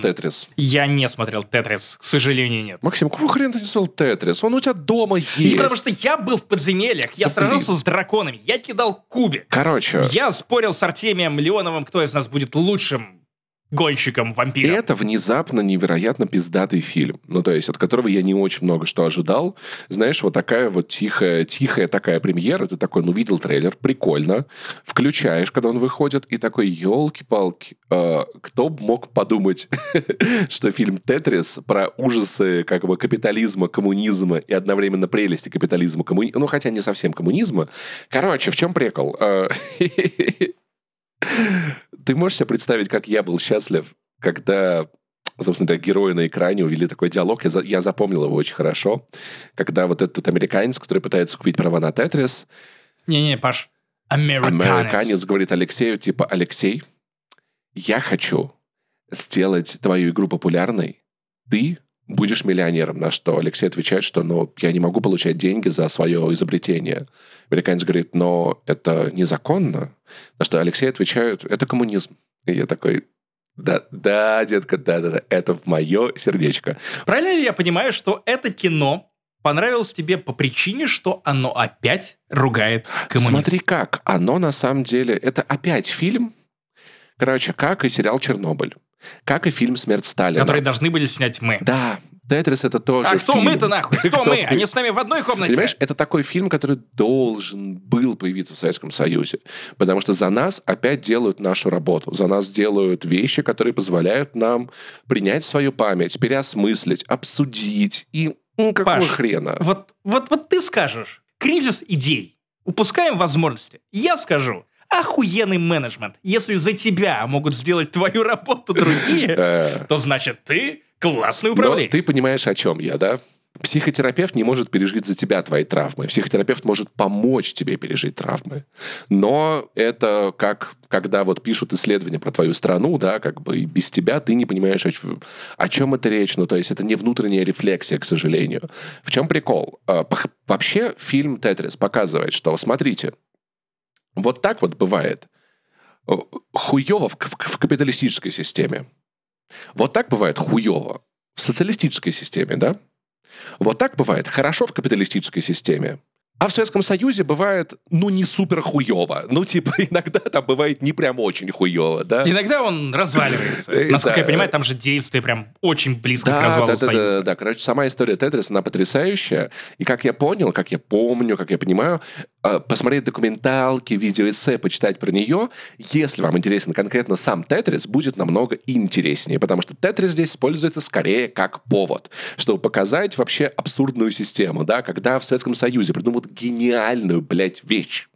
Тетрис? Я не смотрел Тетрис, к сожалению, нет. Максим, какого хрена ты не смотрел Тетрис? Он у тебя дома есть. И потому что я был в подземельях, я сражался с драконами, я кидал кубик. Короче. Я спорил с Артемием Леоновым, кто из нас будет лучшим гонщиком вампиром. Это внезапно невероятно пиздатый фильм. Ну, то есть, от которого я не очень много что ожидал. Знаешь, вот такая вот тихая, тихая такая премьера. Ты такой, ну, видел трейлер, прикольно. Включаешь, когда он выходит, и такой, елки-палки, э, кто бы мог подумать, что фильм «Тетрис» про ужасы как бы капитализма, коммунизма и одновременно прелести капитализма, коммунизма, ну, хотя не совсем коммунизма. Короче, в чем прикол? Ты можешь себе представить, как я был счастлив, когда, собственно, да, герои на экране увели такой диалог. Я, за, я запомнил его очень хорошо. Когда вот этот американец, который пытается купить права на Тетрис... Не-не, Паш, американец говорит Алексею, типа, Алексей, я хочу сделать твою игру популярной, ты будешь миллионером. На что Алексей отвечает, что, ну, я не могу получать деньги за свое изобретение. Американец говорит, но это незаконно. На что Алексей отвечает, это коммунизм. И я такой... Да, да, детка, да-да-да, это в мое сердечко. Правильно ли я понимаю, что это кино понравилось тебе по причине, что оно опять ругает коммунизм? Смотри как, оно на самом деле... Это опять фильм, короче, как и сериал «Чернобыль», как и фильм «Смерть Сталина». Которые должны были снять мы. Да, «Тетрис» — это тоже фильм. А кто фильм. Мы-то нахуй? Кто, кто мы? мы? Они с нами в одной комнате. Понимаешь, это такой фильм, который должен был появиться в Советском Союзе. Потому что за нас опять делают нашу работу. За нас делают вещи, которые позволяют нам принять свою память, переосмыслить, обсудить. И ну, какого Паш, хрена? Вот, вот, вот ты скажешь. Кризис идей. Упускаем возможности. Я скажу. Охуенный менеджмент. Если за тебя могут сделать твою работу другие, то значит ты классный управленец. Но ты понимаешь, о чем я, да? Психотерапевт не может пережить за тебя твои травмы. Психотерапевт может помочь тебе пережить травмы. Но это как, когда вот пишут исследования про твою страну, да, как бы и без тебя ты не понимаешь, о чем, о чем это речь. Ну, то есть это не внутренняя рефлексия, к сожалению. В чем прикол? Вообще фильм «Тетрис» показывает, что, смотрите, вот так вот бывает хуёво в, в, в капиталистической системе. Вот так бывает хуёво в социалистической системе, да? Вот так бывает хорошо в капиталистической системе. А в Советском Союзе бывает, ну, не супер хуёво. Ну, типа, иногда там бывает не прям очень хуёво, да? Иногда он разваливается. Насколько я понимаю, там же действие прям очень близко к развалу Союза. Да, да, да. Короче, сама история «Тетриса», она потрясающая. И как я понял, как я помню, как я понимаю, посмотреть документалки, видеоэссе, почитать про нее, если вам интересен конкретно сам «Тетрис», будет намного интереснее, потому что «Тетрис» здесь используется скорее как повод, чтобы показать вообще абсурдную систему, да, когда в Советском Союзе придумывают гениальную, блядь, вещь,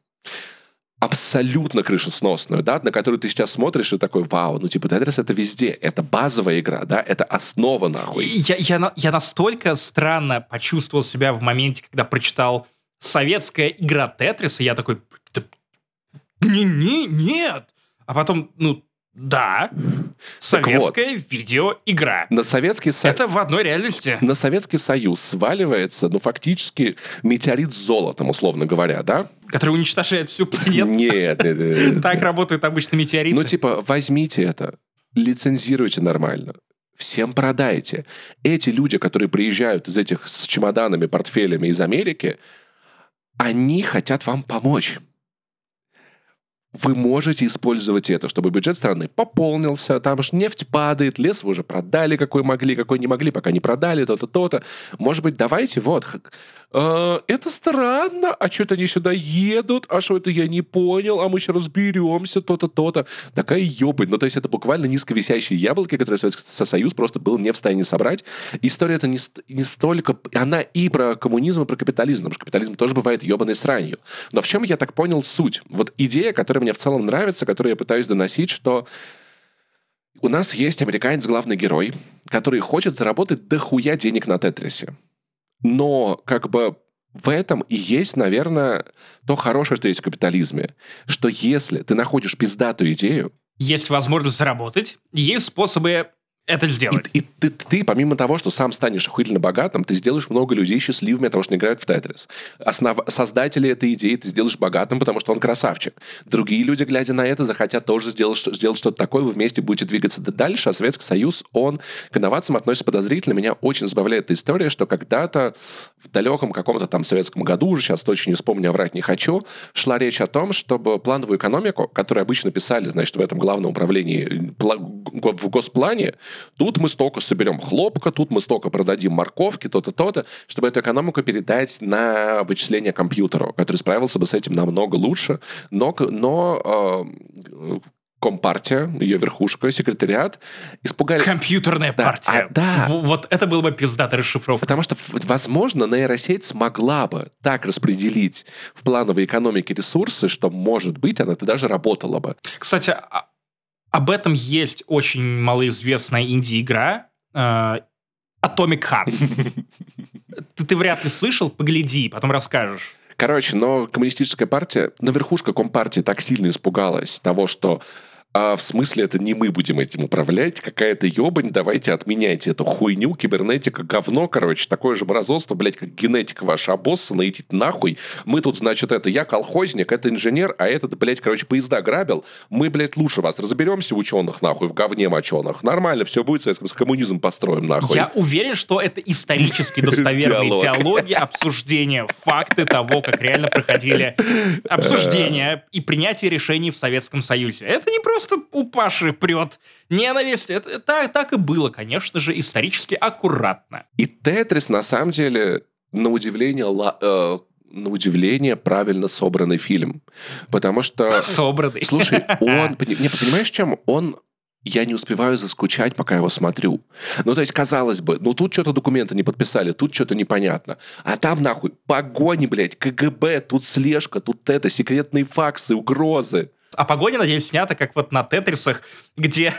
абсолютно крышесносную, да, на которую ты сейчас смотришь и такой, вау, ну типа «Тетрис» — это везде, это базовая игра, да, это основа нахуй. Я, я, я настолько странно почувствовал себя в моменте, когда прочитал советская игра «Тетриса», я такой, не, не, нет. А потом, ну, да, советская вот, видеоигра. На Советский Союз... Это в одной реальности. На Советский Союз сваливается, ну, фактически, метеорит с золотом, условно говоря, да? Который уничтожает всю планету. Нет, нет, нет. Так работают обычно метеориты. Ну, типа, возьмите это, лицензируйте нормально. Всем продайте. Эти люди, которые приезжают из этих с чемоданами, портфелями из Америки... Они хотят вам помочь. Вы можете использовать это, чтобы бюджет страны пополнился, там же нефть падает, лес вы уже продали, какой могли, какой не могли, пока не продали, то-то, то-то. Может быть, давайте вот... Э, это странно, а что-то они сюда едут, а что это я не понял, а мы еще разберемся, то-то, то-то. Такая ебань. Ну, то есть это буквально низковисящие яблоки, которые Советский Союз просто был не в состоянии собрать. История-то не, не столько... Она и про коммунизм, и про капитализм, потому что капитализм тоже бывает ебаной сранью. Но в чем, я так понял, суть? Вот идея, которая которая мне в целом нравится, которую я пытаюсь доносить, что у нас есть американец, главный герой, который хочет заработать дохуя денег на «Тетрисе». Но как бы в этом и есть, наверное, то хорошее, что есть в капитализме, что если ты находишь пиздатую идею... Есть возможность заработать, есть способы... это сделать. И, и ты, ты, помимо того, что сам станешь охуительно богатым, ты сделаешь много людей счастливыми от того, что они играют в «Тетрис». Основ... Создатели этой идеи ты сделаешь богатым, потому что он красавчик. Другие люди, глядя на это, захотят тоже сделать, сделать что-то такое, вы вместе будете двигаться дальше, а Советский Союз, он к инновациям относится подозрительно. Меня очень забавляет эта история, что когда-то в далеком каком-то там советском году, уже сейчас точно не вспомню, а врать не хочу, шла речь о том, чтобы плановую экономику, которую обычно писали, значит, в этом главном управлении в госплане, тут мы столько соберем хлопка, тут мы столько продадим морковки, то-то, то-то, чтобы эту экономику передать на вычисление компьютеру, который справился бы с этим намного лучше, но, но э, компартия, ее верхушка, секретариат испугали... Компьютерная да, партия. А, да. В- вот это было бы пиздатая расшифровка. Потому что, возможно, нейросеть смогла бы так распределить в плановой экономике ресурсы, что, может быть, она-то даже работала бы. Кстати... Об этом есть очень малоизвестная инди-игра э, Atomic Heart. Ты, ты вряд ли слышал, погляди, потом расскажешь. Короче, но коммунистическая партия, на верхушка компартии так сильно испугалась того, что а, в смысле это не мы будем этим управлять, какая-то ебань, давайте отменяйте эту хуйню, кибернетика, говно, короче, такое же мразотство, блядь, как генетика ваша обоссана, идите нахуй, мы тут, значит, это я колхозник, это инженер, а этот, блядь, короче, поезда грабил, мы, блядь, лучше вас, разберемся в ученых, нахуй, в говне моченых, нормально, все будет, с коммунизм построим, нахуй. Я уверен, что это исторически достоверные диалоги, обсуждения, факты того, как реально проходили обсуждения и принятие решений в Советском Союзе. Это не просто Просто у Паши прет ненависть. Это, это так и было, конечно же, исторически аккуратно. И Тетрис, на самом деле, на удивление, ла, э, на удивление правильно собранный фильм. Потому что... Собранный. Слушай, он... Не, понимаешь, чем он... Я не успеваю заскучать, пока его смотрю. Ну, то есть, казалось бы, ну, тут что-то документы не подписали, тут что-то непонятно. А там, нахуй, погони, блядь, КГБ, тут слежка, тут это, секретные факсы, угрозы. А погоня, надеюсь, снята, как вот на «Тетрисах», где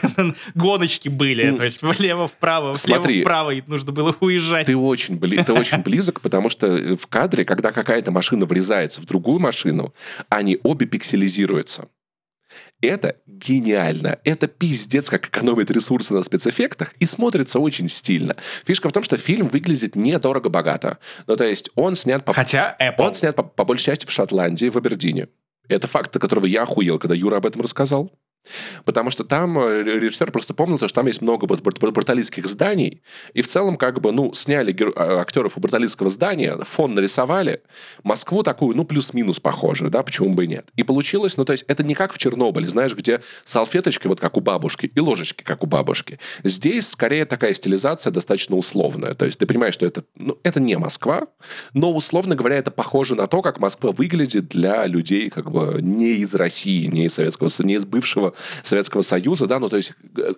гоночки были. Mm. То есть влево-вправо, влево-вправо, и нужно было уезжать. Ты очень, бли- ты очень близок, потому что в кадре, когда какая-то машина врезается в другую машину, они обе пикселизируются. Это гениально. Это пиздец, как экономит ресурсы на спецэффектах и смотрится очень стильно. Фишка в том, что фильм выглядит недорого-богато. Ну, то есть он снят... По... Хотя Apple. Он снят, по, по большей части, в Шотландии, в Абердине. Это факт, от которого я охуел, когда Юра об этом рассказал. Потому что там режиссер просто помнил, что там есть много бруталистских зданий, и в целом как бы, ну, сняли гер... актеров у бруталистского здания, фон нарисовали, Москву такую, ну, плюс-минус похожую, да, почему бы и нет. И получилось, ну, то есть это не как в Чернобыле, знаешь, где салфеточки вот как у бабушки и ложечки как у бабушки. Здесь скорее такая стилизация достаточно условная, то есть ты понимаешь, что это, ну, это не Москва, но, условно говоря, это похоже на то, как Москва выглядит для людей как бы не из России, не из Советского Союза, не из бывшего Советского Союза, да, ну, то есть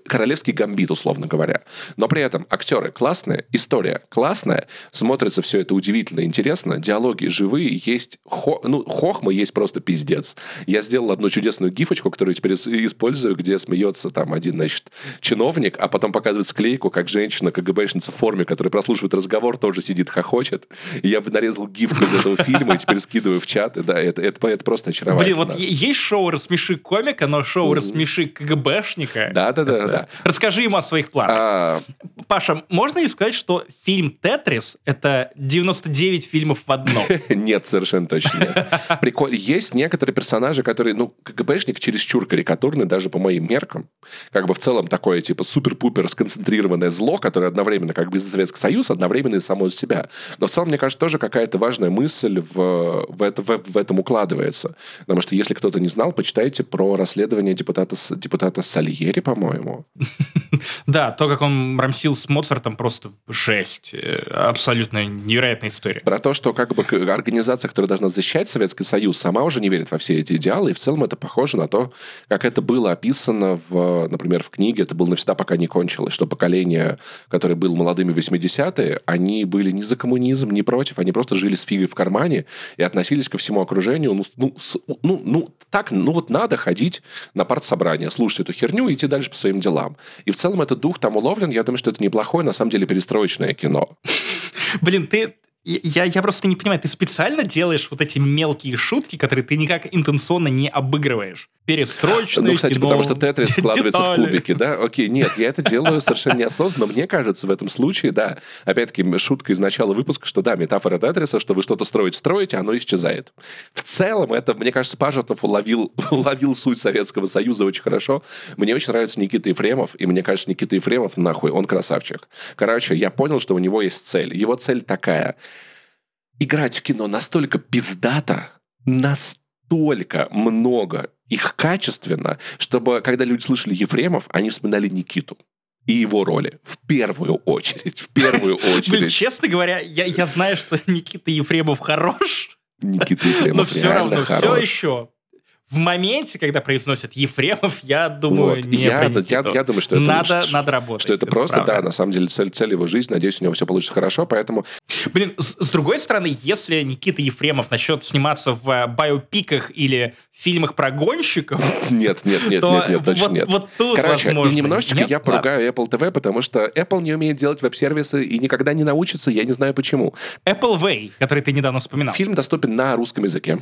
королевский гамбит, условно говоря. Но при этом актеры классные, история классная, смотрится все это удивительно интересно, диалоги живые, есть хо... ну, хохма, есть просто пиздец. Я сделал одну чудесную гифочку, которую теперь использую, где смеется там один, значит, чиновник, а потом показывает склейку, как женщина, КГБшница в форме, которая прослушивает разговор, тоже сидит, хохочет. И я нарезал гифку из этого фильма и теперь скидываю в чат, и да, это, это, это просто очаровательно. Блин, вот есть шоу «Рассмеши комика», но шоу «Рассмеши КГБшника». Да-да-да. Расскажи ему о своих планах. А... Паша, можно ли сказать, что фильм «Тетрис» — это девяносто девять фильмов в одном? Нет, совершенно точно нет. Прикольно. Есть некоторые персонажи, которые... Ну, КГБшник чересчур карикатурный, даже по моим меркам. Как бы в целом такое, типа, супер-пупер сконцентрированное зло, которое одновременно как бы из Советского Союза, одновременно и само из себя. Но в целом, мне кажется, тоже какая-то важная мысль в, в, это, в, в этом укладывается. Потому что, если кто-то не знал, почитайте про расследование депутата, депутата Сальери, по-моему. Да, то, как он рамсил с Моцартом, просто жесть. Абсолютно невероятная история. Про то, что как бы организация, которая должна защищать Советский Союз, сама уже не верит во все эти идеалы, и в целом это похоже на то, как это было описано, в, например, в книге «Это было навсегда, пока не кончилось», что поколение, которое было молодыми в восьмидесятые, они были не за коммунизм, не против, они просто жили с фигой в кармане и относились ко всему окружению. Ну, ну, ну, ну так, ну вот надо ходить на партсобрание, слушать эту херню и идти дальше по своим делам. И в целом этот дух там уловлен. Я думаю, что это неплохое, на самом деле, перестроечное кино. Блин, ты... Я, я просто не понимаю, ты специально делаешь вот эти мелкие шутки, которые ты никак интенционно не обыгрываешь? Перестроечные, ну, кстати, кино, потому что «Тетрис» складывается детали в кубики, да? Окей, нет, я это делаю совершенно неосознанно. Мне кажется, в этом случае, да, опять-таки, шутка из начала выпуска, что да, метафора «Тетриса», что вы что-то строите-строите, оно исчезает. В целом, это, мне кажется, Пажетнов уловил, уловил суть Советского Союза очень хорошо. Мне очень нравится Никита Ефремов, и мне кажется, Никита Ефремов, нахуй, он красавчик. Короче, я понял, что у него есть цель. Его цель такая... Играть в кино настолько пиздато, настолько много их качественно, чтобы, когда люди слышали Ефремов, они вспоминали Никиту и его роли. В первую очередь. В первую очередь. Блин, честно говоря, я, я знаю, что Никита Ефремов хорош. Никита Ефремов реально хорош. Но все равно, все еще... в моменте, когда произносят Ефремов, я думаю, вот, не я, я, я думаю, что это надо, что, надо работать. Что это, это просто, правда. Да, на самом деле цель, цель его жизни. Надеюсь, у него все получится хорошо, поэтому... Блин, с, с другой стороны, если Никита Ефремов начнет сниматься в биопиках или фильмах про гонщиков... Нет, нет, нет, нет, нет, точно нет. Вот тут, короче, немножечко я поругаю Apple ти ви, потому что Apple не умеет делать веб-сервисы и никогда не научится, я не знаю почему. Apple Way, который ты недавно вспоминал. Фильм доступен на русском языке.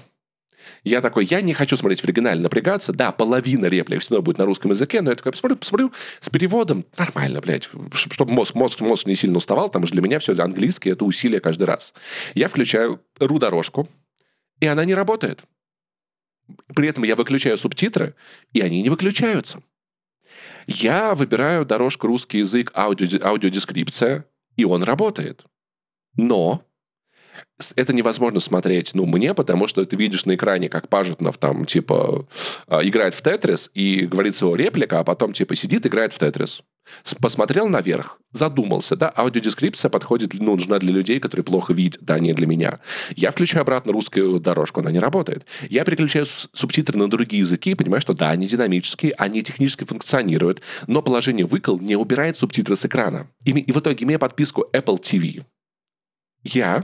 Я такой, я не хочу смотреть в оригинале, напрягаться. Да, половина реплик всегда будет на русском языке, но я такой, посмотрю, посмотрю с переводом. Нормально, блядь. Чтобы мозг, мозг, мозг не сильно уставал, потому что для меня все английский, это усилие каждый раз. Я включаю ру-дорожку, и она не работает. При этом я выключаю субтитры, и они не выключаются. Я выбираю дорожку русский язык, аудио, аудиодескрипция, и он работает. Но... это невозможно смотреть, ну, мне, потому что ты видишь на экране, как Пажетнов там, типа, играет в Тетрис и говорит своего реплика, а потом, типа, сидит, играет в Тетрис. Посмотрел наверх, задумался, да, аудиодескрипция подходит, ну, нужна для людей, которые плохо видят, да, не для меня. Я включаю обратно русскую дорожку, она не работает. Я переключаю субтитры на другие языки и понимаю, что да, они динамические, они технически функционируют, но положение выкл не убирает субтитры с экрана. И, и в итоге, имея подписку Apple ти ви, я...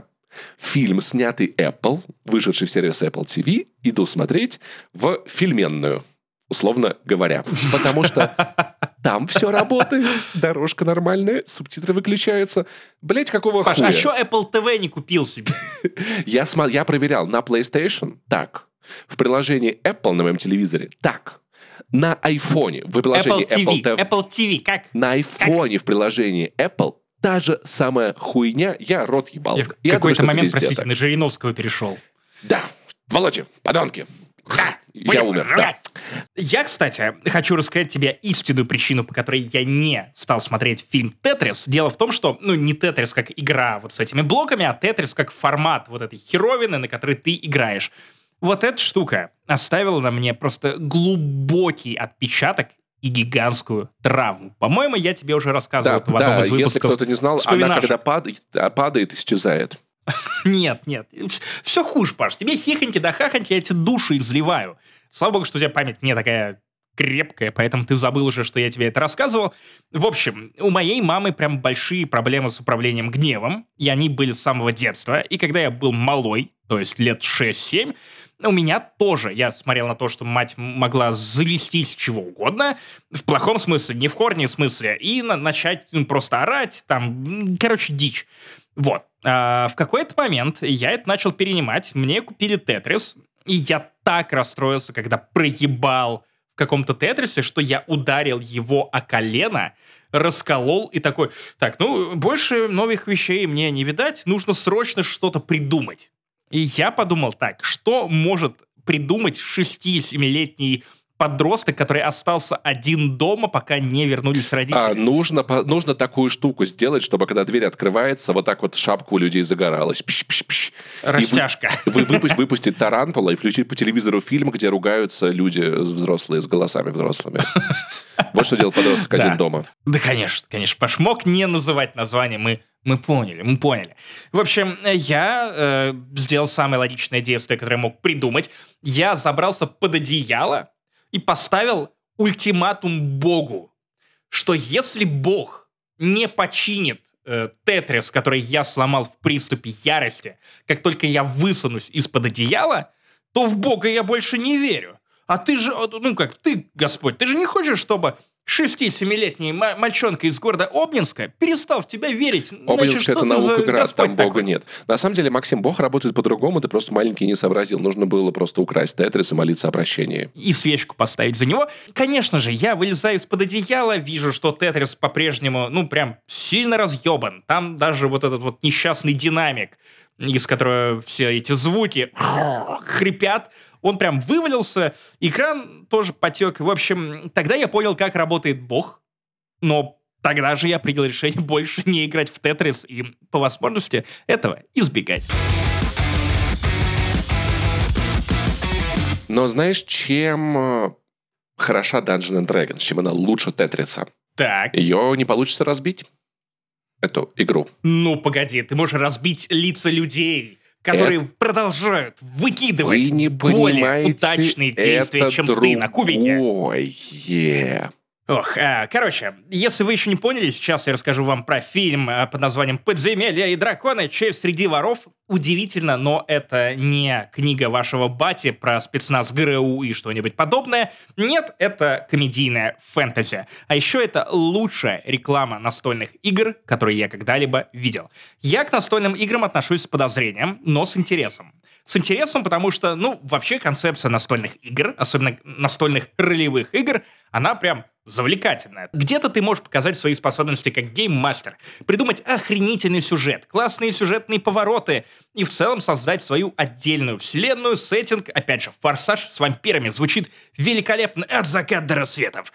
фильм, снятый Apple, вышедший в сервис Apple ти ви, иду смотреть в фильменную, условно говоря. Потому что там все работает, дорожка нормальная, субтитры выключаются. Блять, какого Паш, хуя? А что Apple ти ви не купил себе? я, смо- я проверял на PlayStation, так. В приложении Apple на моем телевизоре, так. На iPhone, в приложении Apple ти ви. Apple ти ви, как? На iPhone, как? В приложении Apple та же самая хуйня, я рот ебал. Я в какой-то момент, простите, на Жириновского перешел. Да, Володя, подонки. Да, я умер. Да. Я, кстати, хочу рассказать тебе истинную причину, по которой я не стал смотреть фильм «Тетрис». Дело в том, что, ну, не «Тетрис» как игра вот с этими блоками, а «Тетрис» как формат вот этой херовины, на которой ты играешь. Вот эта штука оставила на мне просто глубокий отпечаток и гигантскую травму. По-моему, я тебе уже рассказывал, да, в одном, да, из выпусков. Да, если кто-то не знал, она когда падает, падает, исчезает. Нет, нет. Все хуже, Паш. Тебе хихоньки да хахоньки, я эти души изливаю. Слава богу, что у тебя память не такая крепкая, поэтому ты забыл уже, что я тебе это рассказывал. В общем, у моей мамы прям большие проблемы с управлением гневом, и они были с самого детства. И когда я был малой, то есть лет шесть-семь, у меня тоже. Я смотрел на то, что мать могла завестись чего угодно, в плохом смысле, не в корне смысле, и на- начать ну, просто орать, там, короче, дичь. Вот. А в какой-то момент я это начал перенимать, мне купили «Тетрис», и я так расстроился, когда проебал в каком-то «Тетрисе», что я ударил его о колено, расколол и такой, так, ну, больше новых вещей мне не видать, нужно срочно что-то придумать. И я подумал так, что может придумать шести-семилетний подросток, который остался один дома, пока не вернулись родители? А, нужно, по, нужно такую штуку сделать, чтобы когда дверь открывается, вот так вот шапка у людей загоралась. Пш-пш-пш. Растяжка. И вы, вы, выпу, выпустить тарантула и включить по телевизору фильм, где ругаются люди взрослые с голосами взрослыми. Вот что делал подросток один дома. Да, конечно, конечно. Паш, мог не называть название, мы... Мы поняли, мы поняли. В общем, я э, сделал самое логичное действие, которое мог придумать. Я забрался под одеяло и поставил ультиматум Богу, что если Бог не починит э, Тетрис, который я сломал в приступе ярости, как только я высунусь из-под одеяла, то в Бога я больше не верю. А ты же, ну как, ты, Господь, ты же не хочешь, чтобы... шести-семилетний мальчонка из города Обнинска перестал в тебя верить. Обнинск — это наукоград, там такой. Бога нет. На самом деле, Максим, Бог работает по-другому, ты просто маленький не сообразил. Нужно было просто украсть Тетрис и молиться о прощении. И свечку поставить за него. Конечно же, я вылезаю из-под одеяла, вижу, что Тетрис по-прежнему, ну, прям сильно разъебан. Там даже вот этот вот несчастный динамик, из которого все эти звуки хрипят, он прям вывалился, экран тоже потек. В общем, тогда я понял, как работает Бог, но тогда же я принял решение больше не играть в Тетрис и, по возможности, этого избегать. Но знаешь, чем хороша Dungeons энд Dragons, чем она лучше Тетриса? Так. Ее не получится разбить, эту игру. Ну, погоди, ты можешь разбить лица людей. которые это... продолжают выкидывать вы не более удачные действия, чем другое. Ты на кубике. Ох, а, короче, если вы еще не поняли, сейчас я расскажу вам про фильм под названием «Подземелье и драконы. Честь среди воров». Удивительно, но это не книга вашего бати про спецназ ГРУ и что-нибудь подобное. Нет, это комедийная фэнтези. А еще это лучшая реклама настольных игр, которую я когда-либо видел. Я к настольным играм отношусь с подозрением, но с интересом. С интересом, потому что, ну, вообще концепция настольных игр, особенно настольных ролевых игр, она прям завлекательная. Где-то ты можешь показать свои способности как гейммастер, придумать охренительный сюжет, классные сюжетные повороты и в целом создать свою отдельную вселенную, сеттинг, опять же, «Форсаж» с вампирами звучит великолепно от заката до рассветов.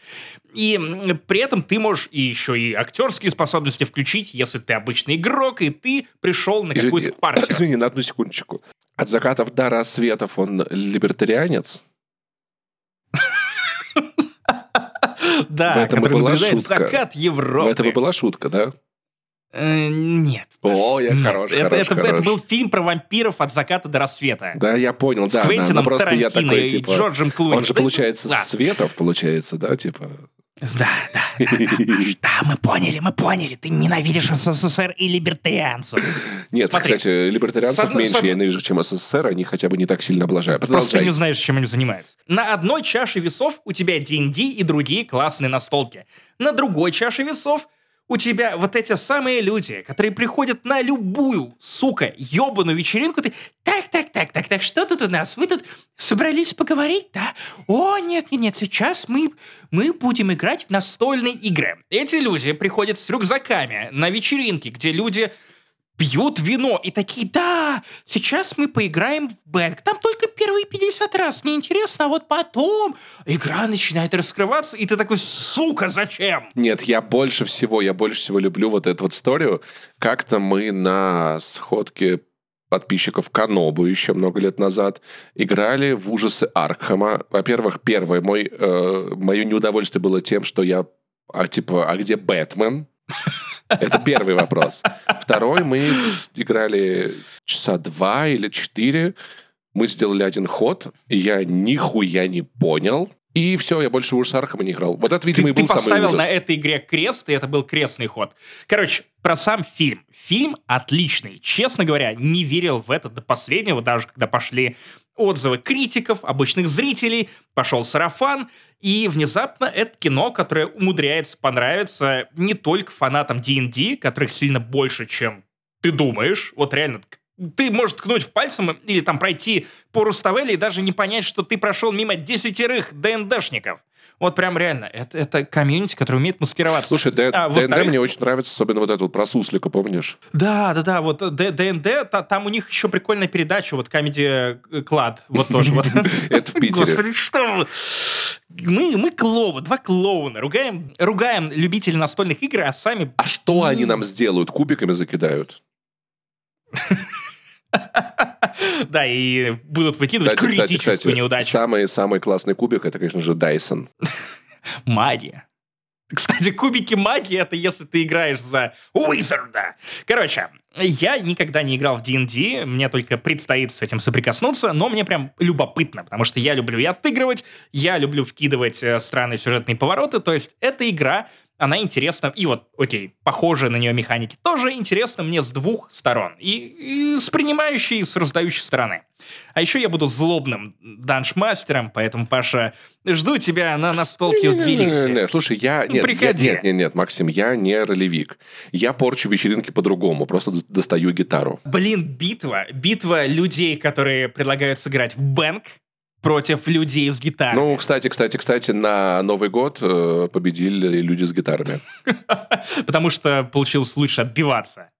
И при этом ты можешь и еще и актерские способности включить, если ты обычный игрок, и ты пришел на какую-то извини, партию. Извини, на одну секундочку. От закатов до рассветов он либертарианец? Да, в этом и была шутка. Закат Европы. В этом и была шутка, да? Нет. О, я хорош, хорош, хорош. Это был фильм про вампиров от заката до рассвета. Да, я понял, да. С Квентином Тарантино и Джорджем Клуни. Он же, получается, Светов, получается, да, типа... Да, да, да, да, да, мы поняли, мы поняли. Ты ненавидишь СССР и либертарианцев. Нет, смотри, кстати, либертарианцев со... меньше со... я ненавижу, чем СССР. Они хотя бы не так сильно облажают. Продолжай. Просто ты не знаешь, чем они занимаются. На одной чаше весов у тебя ди энд ди и другие классные настолки. На другой чаше весов у тебя вот эти самые люди, которые приходят на любую, сука, ебаную вечеринку, ты так, так, так, так, так, что тут у нас? Вы тут собрались поговорить, да? О, нет, нет, нет, сейчас мы, мы будем играть в настольные игры. Эти люди приходят с рюкзаками на вечеринки, где люди пьют вино и такие, да, сейчас мы поиграем в бэнк. Там только первые пятьдесят раз, неинтересно, а вот потом игра начинает раскрываться, и ты такой, сука, зачем? Нет, я больше всего, я больше всего люблю вот эту вот историю. Как-то мы на сходке подписчиков Канобу еще много лет назад играли в ужасы Аркхема. Во-первых, первое, мой, э, мое неудовольствие было тем, что я, а, типа, а где Бэтмен? Это первый вопрос. Второй, мы играли часа два или четыре. Мы сделали один ход. Я нихуя не понял. И все, я больше в ужас Архама не играл. Вот это, видимо, ты, и был самый ужас. Ты поставил на этой игре крест, и это был крестный ход. Короче, про сам фильм. Фильм отличный. Честно говоря, не верил в это до последнего, даже когда пошли отзывы критиков, обычных зрителей, пошел сарафан, и внезапно это кино, которое умудряется понравиться не только фанатам ди энд ди, которых сильно больше, чем ты думаешь. Вот реально, ты можешь ткнуть в пальцем или там пройти по Руставели и даже не понять, что ты прошел мимо десятерых ДНДшников. Вот прям реально, это, это комьюнити, которое умеет маскироваться. Слушай, Д- а, ДНД вторых... мне очень нравится, особенно вот этот вот про суслика, помнишь? Да, да, да, вот Д- ДНД, та, там у них еще прикольная передача, вот Comedy Club, вот тоже вот. Это в Питере. Господи, что... Мы, мы клоуны, два клоуна, ругаем, ругаем любителей настольных игр, а сами... А что они нам сделают? Кубиками закидают? Да, и будут выкидывать кстати, критическую кстати, неудачу. Самый-самый классный кубик, это, конечно же, Дайсон. Магия. Кстати, кубики магии, это если ты играешь за Уизарда. Короче, я никогда не играл в ди энд ди, мне только предстоит с этим соприкоснуться, но мне прям любопытно, потому что я люблю и отыгрывать, я люблю вкидывать странные сюжетные повороты, то есть эта игра... Она интересна, и вот, окей, похожие на нее механики тоже интересны мне с двух сторон. И, и с принимающей, и с раздающей стороны. А еще я буду злобным данж-мастером, поэтому, Паша, жду тебя на настолке в Тбилиси. Слушай, я... Нет, приходи. Нет, нет, нет, Максим, я не ролевик. Я порчу вечеринки по-другому, просто достаю гитару. Блин, битва. Битва людей, которые предлагают сыграть в бэнк, против людей с гитарами. Ну, кстати, кстати, кстати, на Новый год э, победили люди с гитарами. Потому что получилось лучше отбиваться.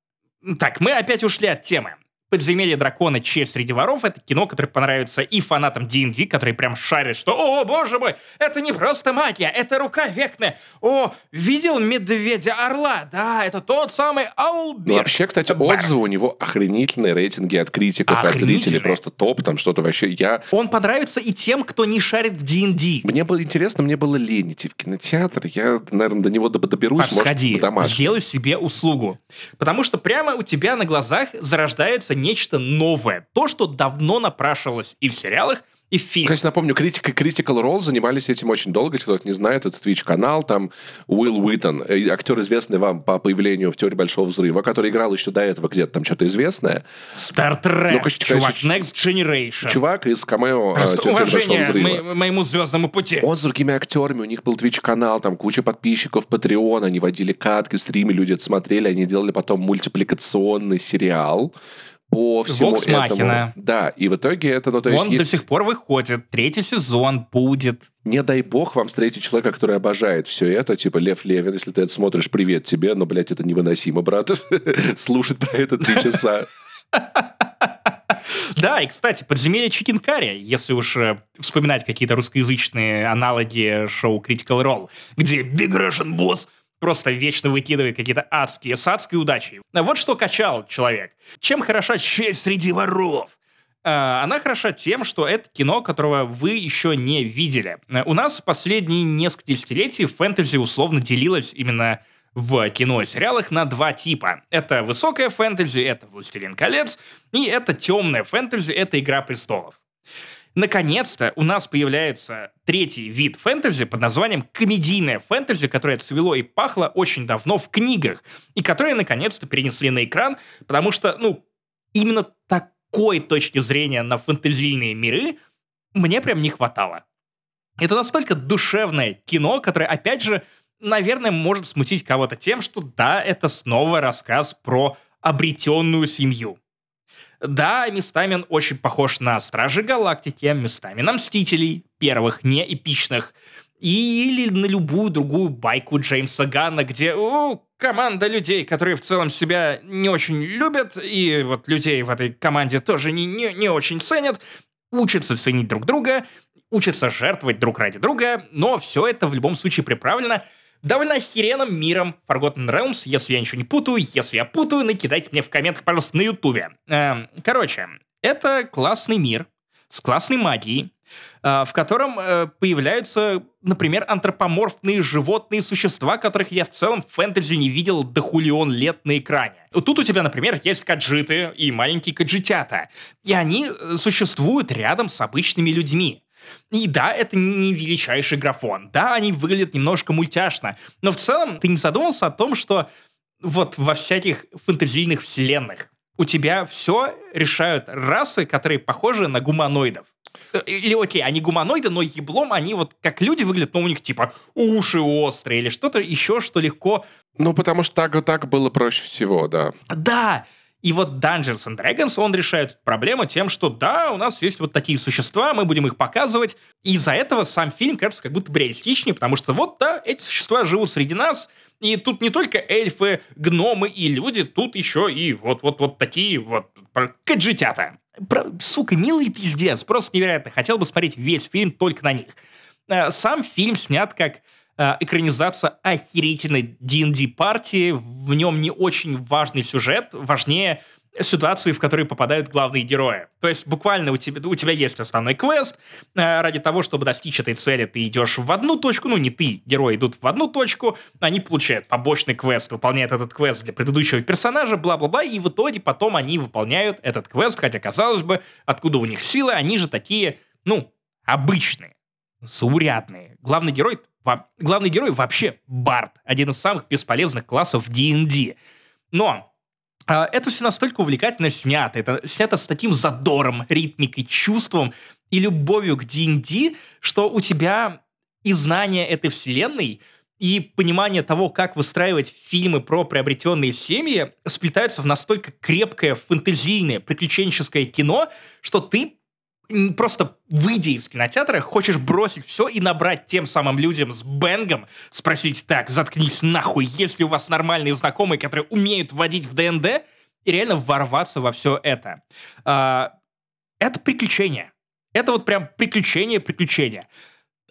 Так, мы опять ушли от темы. «Подземелье дракона. Честь среди воров» — это кино, которое понравится и фанатам ди энд ди, которые прям шарят, что «О, боже мой, это не просто магия, это рука векная! О, видел медведя-орла? Да, это тот самый Аулберг!» Ну, вообще, кстати, отзывы у него охренительные, рейтинги от критиков, от зрителей, просто топ, там что-то вообще я... Он понравится и тем, кто не шарит в ди энд ди. Мне было интересно, мне было лень идти в кинотеатр, я, наверное, до него доберусь, может, по-домашнему. Сходи, сделай себе услугу, потому что прямо у тебя на глазах зарождается нечто новое. То, что давно напрашивалось и в сериалах, и в фильмах. Кстати, напомню, критика и Critical Role занимались этим очень долго. Если кто-то не знает, это Twitch-канал, там Уилл Уиттон, актер, известный вам по появлению в «Теории Большого Взрыва», который играл еще до этого где-то там что-то известное. Star Trek, ну, чувак, Next Generation. Чувак из камео «Теории Большого Взрыва». Уважение моему звездному пути. Он с другими актерами, у них был Twitch-канал, там куча подписчиков, Patreon, они водили катки, стримы, люди это смотрели, они делали потом мультипликационный сериал по всему Вокс этому. Махина. Да, и в итоге это... Ну, то есть Он есть... до сих пор выходит. Третий сезон будет. Не дай бог вам встретить человека, который обожает все это. Типа Лев Левин, если ты это смотришь, привет тебе. Но, блядь, это невыносимо, брат. Слушать про это три часа. Да, и, кстати, «Подземелье Чикенкари», если уж вспоминать какие-то русскоязычные аналоги шоу Critical Role, где Big Russian Boss просто вечно выкидывает какие-то адские, с адской удачей. Вот что качал человек. Чем хороша «Честь среди воров»? Она хороша тем, что это кино, которого вы еще не видели. У нас последние несколько десятилетий фэнтези условно делилось именно в кино и сериалах на два типа. Это высокое фэнтези, это «Властелин колец», и это темное фэнтези, это «Игра престолов». Наконец-то у нас появляется третий вид фэнтези под названием комедийное фэнтези, которое цвело и пахло очень давно в книгах, и которое наконец-то перенесли на экран, потому что, ну, именно такой точки зрения на фэнтезийные миры мне прям не хватало. Это настолько душевное кино, которое, опять же, наверное, может смутить кого-то тем, что да, это снова рассказ про обретенную семью. Да, местами он очень похож на «Стражи Галактики», местами на «Мстителей», первых, не эпичных, или на любую другую байку Джеймса Ганна, где о, команда людей, которые в целом себя не очень любят, и вот людей в этой команде тоже не, не, не очень ценят, учатся ценить друг друга, учатся жертвовать друг ради друга, но все это в любом случае приправлено довольно охеренным миром Forgotten Realms, если я ничего не путаю. Если я путаю, накидайте мне в комментах, пожалуйста, на Ютубе. Короче, это классный мир с классной магией, в котором появляются, например, антропоморфные животные существа, которых я в целом в фэнтези не видел до хулион лет на экране. Тут у тебя, например, есть каджиты и маленькие каджитята, и они существуют рядом с обычными людьми. И да, это не величайший графон. Да, они выглядят немножко мультяшно. Но в целом ты не задумался о том, что вот во всяких фэнтезийных вселенных у тебя все решают расы, которые похожи на гуманоидов. Или окей, они гуманоиды, но еблом они вот как люди выглядят, но у них типа уши острые или что-то еще, что легко... Ну, потому что так, так было проще всего, да. Да! И вот Dungeons and Dragons, он решает эту проблему тем, что да, у нас есть вот такие существа, мы будем их показывать. И из-за этого сам фильм кажется как будто бы реалистичнее, потому что вот, да, эти существа живут среди нас, и тут не только эльфы, гномы и люди, тут еще и вот-вот-вот такие вот каджитята. Сука, милый пиздец, просто невероятно. Хотел бы смотреть весь фильм только на них. Сам фильм снят как... экранизация охерительной ди энд ди-партии, в нем не очень важный сюжет, важнее ситуации, в которые попадают главные герои. То есть буквально у тебя, у тебя есть основной квест, ради того, чтобы достичь этой цели, ты идешь в одну точку, ну не ты, герои идут в одну точку, они получают побочный квест, выполняют этот квест для предыдущего персонажа, бла-бла-бла, и в итоге потом они выполняют этот квест, хотя, казалось бы, откуда у них силы, они же такие, ну, обычные, заурядные. Главный герой... Во... Главный герой вообще бард, один из самых бесполезных классов в ди энд ди. Но э, это все настолько увлекательно снято. Это снято с таким задором, ритмикой, чувством и любовью к ди энд ди, что у тебя и знание этой вселенной, и понимание того, как выстраивать фильмы про приобретенные семьи, сплетаются в настолько крепкое, фэнтезийное, приключенческое кино, что ты... Просто выйдя из кинотеатра, хочешь бросить все и набрать тем самым людям с бэнгом, спросить: так, заткнись нахуй, есть ли у вас нормальные знакомые, которые умеют вводить в ДНД, и реально ворваться во все это. А, это приключение. Это вот прям приключение-приключение.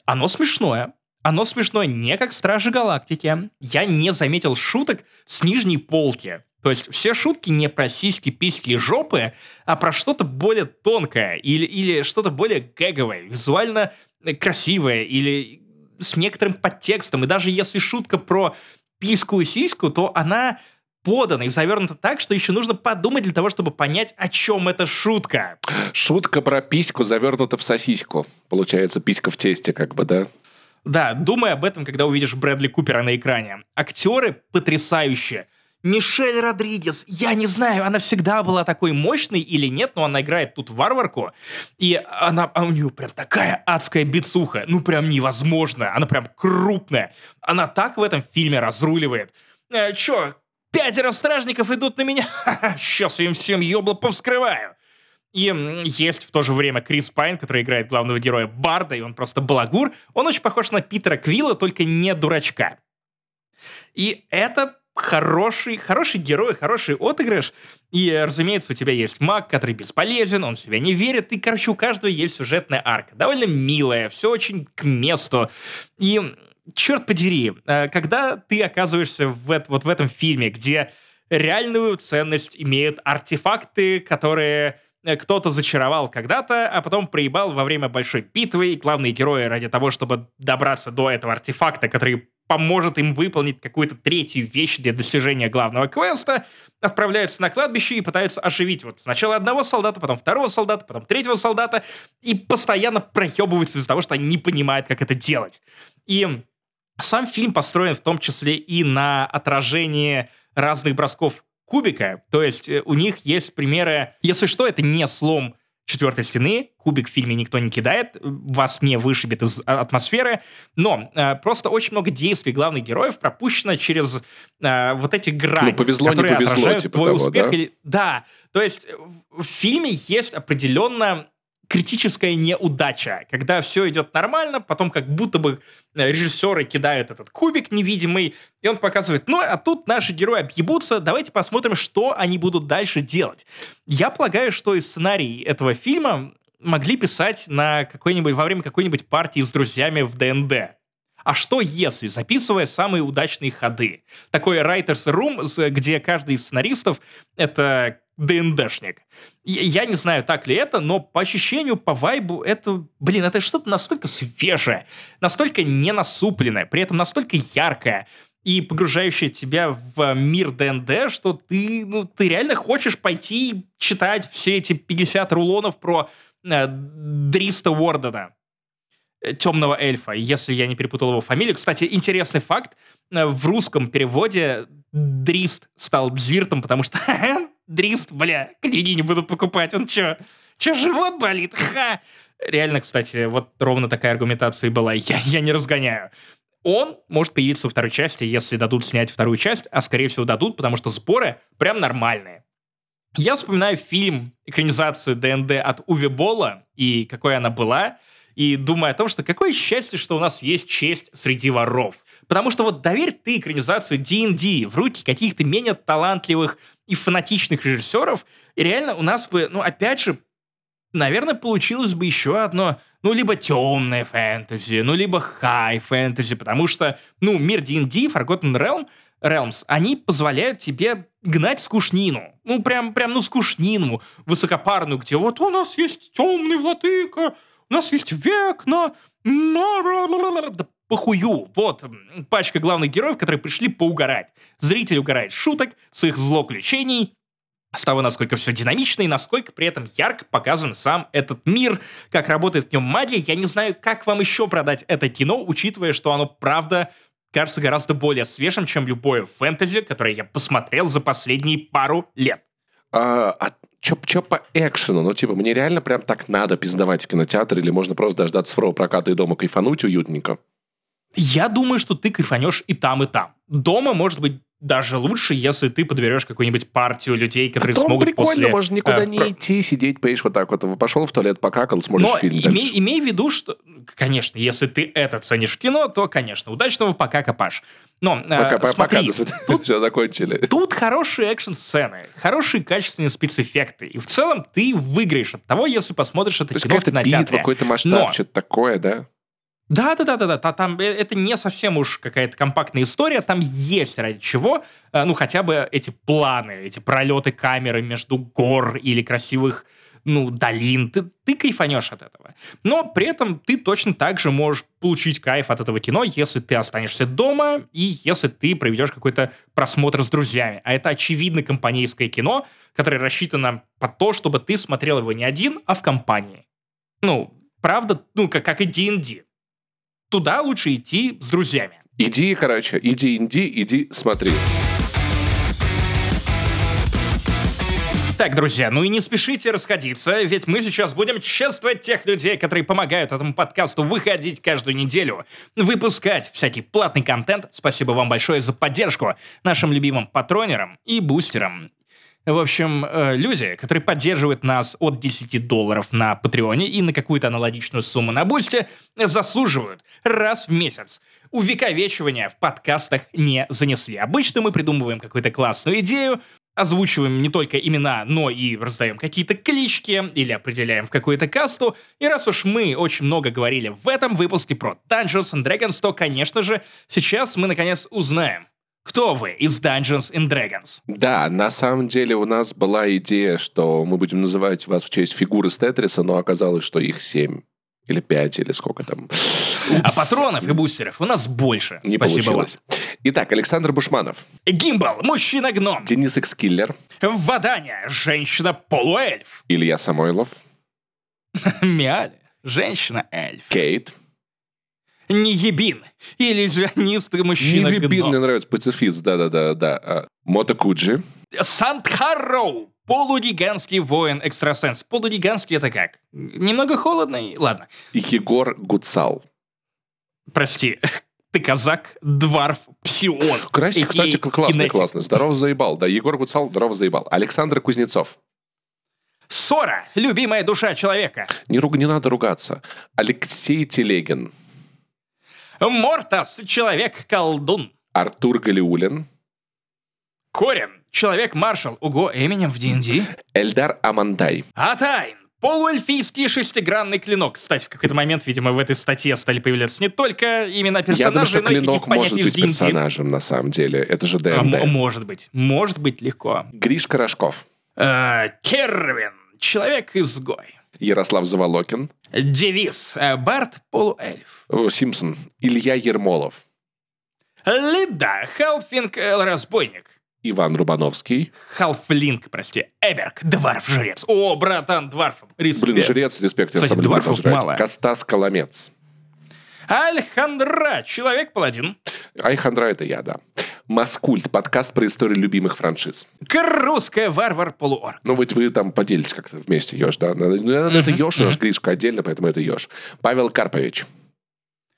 Оно смешное. Оно смешное не как «Стражи Галактики». Я не заметил шуток с нижней полки. То есть все шутки не про сиськи, письки, жопы, а про что-то более тонкое или, или что-то более гэговое, визуально красивое или с некоторым подтекстом. И даже если шутка про писку и сиську, то она подано и завернуто так, что еще нужно подумать для того, чтобы понять, о чем эта шутка. Шутка про письку завернута в сосиску. Получается, писька в тесте, как бы, да? Да, думай об этом, когда увидишь Брэдли Купера на экране. Актеры потрясающие. Мишель Родригес, я не знаю, она всегда была такой мощной или нет, но она играет тут варварку, и она, а у нее прям такая адская бицуха, ну прям невозможно, она прям крупная, она так в этом фильме разруливает. Э, чё, пятеро стражников идут на меня? Ха-ха, сейчас я им всем ёбло повскрываю. И есть в то же время Крис Пайн, который играет главного героя Барда, и он просто балагур. Он очень похож на Питера Квилла, только не дурачка. И это хороший, хороший герой, хороший отыгрыш. И, разумеется, у тебя есть маг, который бесполезен, он в себя не верит. И, короче, у каждого есть сюжетная арка. Довольно милая, все очень к месту. И, черт подери, когда ты оказываешься в, вот в этом фильме, где реальную ценность имеют артефакты, которые кто-то зачаровал когда-то, а потом проебал во время большой битвы, и главные герои ради того, чтобы добраться до этого артефакта, который поможет им выполнить какую-то третью вещь для достижения главного квеста, отправляются на кладбище и пытаются оживить вот сначала одного солдата, потом второго солдата, потом третьего солдата, и постоянно проебываются из-за того, что они не понимают, как это делать. И сам фильм построен в том числе и на отражении разных бросков кубика, то есть у них есть примеры, если что, это не слом четвертой стены, кубик в фильме никто не кидает, вас не вышибет из атмосферы, но э, просто очень много действий главных героев пропущено через э, вот эти грани, ну, повезло, которые не повезло, отражают типа твой того, успех. Да? Или... да, то есть в фильме есть определенно критическая неудача, когда все идет нормально, потом как будто бы режиссеры кидают этот кубик невидимый, и он показывает, ну, а тут наши герои объебутся, давайте посмотрим, что они будут дальше делать. Я полагаю, что и сценарий этого фильма могли писать на какой-нибудь, во время какой-нибудь партии с друзьями в ДНД. А что если, записывая самые удачные ходы? Такой writer's room, где каждый из сценаристов — это ДНДшник. Я не знаю, так ли это, но по ощущению, по вайбу, это, блин, это что-то настолько свежее, настолько не насупленное, при этом настолько яркое и погружающее тебя в мир ДНД, что ты, ну, ты реально хочешь пойти читать все эти пятьдесят рулонов про э, Дриста Уордена, темного эльфа, если я не перепутал его фамилию. Кстати, интересный факт, в русском переводе Дрист стал Дзиртом, потому что Дрист, бля, книги не буду покупать, он чё, чё, живот болит, ха! Реально, кстати, вот ровно такая аргументация и была, я, я не разгоняю. Он может появиться во второй части, если дадут снять вторую часть, а скорее всего дадут, потому что сборы прям нормальные. Я вспоминаю фильм, экранизацию ДНД от Уви Бола, и какой она была, и думаю о том, что какое счастье, что у нас есть честь среди воров. Потому что вот доверь ты экранизацию ди энд ди в руки каких-то менее талантливых и фанатичных режиссеров, и реально у нас бы, ну, опять же, наверное, получилось бы еще одно, ну, либо темное фэнтези, ну, либо хай-фэнтези, потому что, ну, мир ди энд ди, Forgotten Realm, Realms, они позволяют тебе гнать скучнину. Ну, прям, прям, ну, скучнину высокопарную, где вот у нас есть темный владыка, у нас есть Векна, да похую. Вот пачка главных героев, которые пришли поугарать. Зритель угорает шуток с их злоключений, с того, насколько все динамично и насколько при этом ярко показан сам этот мир, как работает в нем магия. Я не знаю, как вам еще продать это кино, учитывая, что оно, правда, кажется гораздо более свежим, чем любое фэнтези, которое я посмотрел за последние пару лет. А, а чё, чё по экшену? Ну, типа, мне реально прям так надо пиздовать в кинотеатр, или можно просто дождаться цифрового проката и дома кайфануть уютненько? Я думаю, что ты кайфанешь и там, и там. Дома, может быть, даже лучше, если ты подберешь какую-нибудь партию людей, которые Потом смогут прикольно, после... прикольно, можно никуда э, не про... идти, сидеть, поешь вот так вот. Пошел в туалет, покакал, смотришь Но фильм име, дальше. Имей в виду, что, конечно, если ты это ценишь в кино, то, конечно, удачного покака, Паш. Но пока, э, пока, смотри, пока, тут, все, закончили. Тут хорошие экшн-сцены, хорошие качественные спецэффекты. И в целом ты выиграешь от того, если посмотришь это то кино в кинотеатре. Битва, какой-то масштаб, Но... что-то такое, да? Да-да-да, да, там это не совсем уж какая-то компактная история, там есть ради чего, ну, хотя бы эти планы, эти пролеты камеры между гор или красивых ну, долин. Ты, ты кайфанешь от этого. Но при этом ты точно так же можешь получить кайф от этого кино, если ты останешься дома и если ты проведешь какой-то просмотр с друзьями. А это, очевидно, компанейское кино, которое рассчитано под то, чтобы ты смотрел его не один, а в компании. Ну, правда, ну, как, как и ди энд ди. Туда лучше идти с друзьями. Иди, короче, иди, иди, иди, смотри. Так, друзья, ну и не спешите расходиться, ведь мы сейчас будем чествовать тех людей, которые помогают этому подкасту выходить каждую неделю, выпускать всякий платный контент. Спасибо вам большое за поддержку нашим любимым патронерам и бустерам. В общем, люди, которые поддерживают нас от десяти долларов на Патреоне и на какую-то аналогичную сумму на Бусте, заслуживают раз в месяц увековечивания в подкастах «Не занесли». Обычно мы придумываем какую-то классную идею, озвучиваем не только имена, но и раздаем какие-то клички или определяем в какую-то касту. И раз уж мы очень много говорили в этом выпуске про Dungeons and Dragons, то, конечно же, сейчас мы наконец узнаем, кто вы из Dungeons and Dragons. Да, на самом деле у нас была идея, что мы будем называть вас в честь фигуры с Тетриса, но оказалось, что их семь. Или пять, или сколько там. А патронов и бустеров у нас больше. Не Спасибо получилось. Вам. Итак, Александр Бушманов. Гимбал, мужчина-гном. Денис Экскиллер. Ваданя, женщина-полуэльф. Илья Самойлов. Миаля, женщина-эльф. Кейт. Неебин, иллюзионистый мужчина-гном. Неебин, мне нравится, пацифист, да-да-да. Мотокуджи. Сантхароу. Полудиганский воин-экстрасенс. Полудиганский — это как? Немного холодный? Ладно. Егор Гуцал. Прости. Ты казак, дварф, псион. Красик, кстати, классный, кинетик. классный. Здорово заебал. Да, Егор Гуцал, здорово заебал. Александр Кузнецов. Ссора. Любимая душа человека. Не, руг... Не надо ругаться. Алексей Телегин. Мортас. Человек-колдун. Артур Галиулин. Корин. Человек-маршал. Ого, Эминем в ди энд ди. Эльдар Амандай. Атайн. Полуэльфийский шестигранный клинок. Кстати, в какой-то момент, видимо, в этой статье стали появляться не только имена персонажей, я думаю, что но и клинок может быть ди энд ди. Персонажем, на самом деле. Это же ди энд ди. А, может быть. Может быть, легко. Гришка Рожков. Э, Кервин. Человек-изгой. Ярослав Заволокин. Девиз. Барт полуэльф. О, Симпсон. Илья Ермолов. Лида. Халфинг разбойник. Иван Рубановский. Халфлинг, прости. Эберг, дварф-жрец. О, братан, дварф. Респект. Блин, жрец, респект. Я Кстати, сам дварфов люблю мало. Костас Коломец. Альхандра, человек-паладин. Альхандра — это я, да. Маскульт, подкаст про историю любимых франшиз. Крусская варвар-полуорг. Ну, ведь вы там поделитесь как-то вместе, Ёж, да? Надо, mm-hmm. Это Ёж, mm-hmm. наш Гришка отдельно, поэтому это Ёж. Павел Карпович.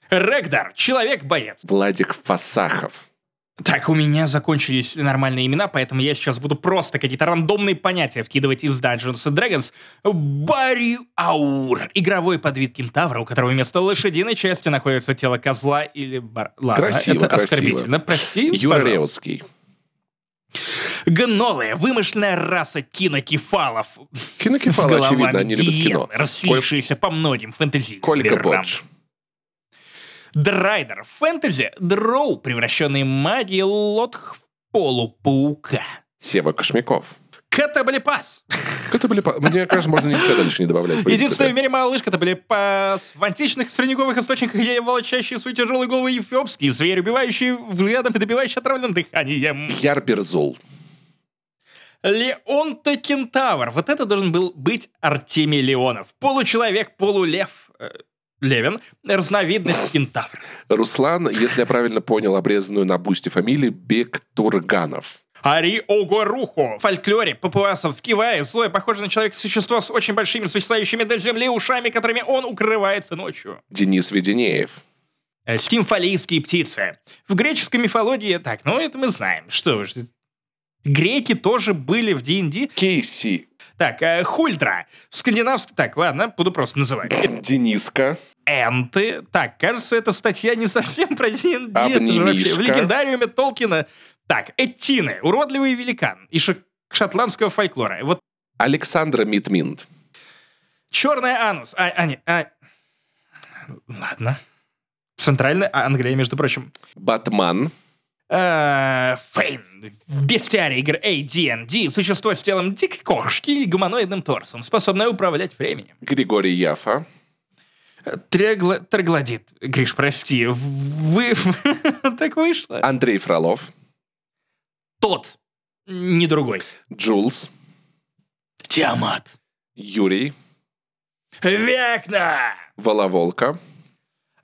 Регдар, человек-боец. Владик Фасахов. Так, у меня закончились нормальные имена, поэтому я сейчас буду просто какие-то рандомные понятия вкидывать из Dungeons and Dragons. Бариаур. Игровой подвид кентавра, у которого вместо лошадиной части находится тело козла или... Бар... Ладно, красиво, это красиво. Оскорбительно. Прости, Юра Реутский. Гнолы. Вымышленная раса кинокефалов. Кинокефалы, очевидно, они любят кино. Расселившиеся Коль... по многим фэнтези. Колька Бодж. Драйдер. Фэнтези. Дроу, превращенный магией Лотх в полупаука. Сева Кошмяков. Катаблепас. Катаблепас. Мне кажется, можно ничего дальше не добавлять. Единственный в мире малыш Катаблепас. В античных средневековых источниках я волочащие свои тяжелые головы эфиопские, зверь, убивающие взглядом и добивающие отравленным дыханием. Ярберзул. Леонта Кентавр. Вот это должен был быть Артемий Леонов. Получеловек, полулев. Левин. Разновидность кентавра. Руслан, если я правильно понял, обрезанную на бусте фамилии Бектурганов. Ари Огорухо. В фольклоре папуасов в Кивае злое, похоже на человека-существо с очень большими свисающими до земли ушами, которыми он укрывается ночью. Денис Веденеев. Стимфалийские птицы. В греческой мифологии... Так, ну это мы знаем. Что же... Греки тоже были в ди энд ди. Кейси. Так, э, Хульдра. Скандинавский... Так, ладно, буду просто называть. Дениска. Энты. Так, кажется, эта статья не совсем про ди энд ди. Обнимишка. В легендариуме Толкина. Так, Эттины. Уродливый великан. И шо- шотландского фольклора. Вот. Александра Митминт. Черная анус. А, а, не, а... Ладно. Центральная Англия, между прочим. Батман. э, Фейн в бестиарии игр эй ди энд ди, существо с телом дикой кошки и гуманоидным торсом, способное управлять временем. Григорий Яфа. Трегла... Троглодит. Гриш, прости. Вы... так вышло. Андрей Фролов. Тот. Не другой. Джулс. Тиамат. Юрий. Векна. Воловолка.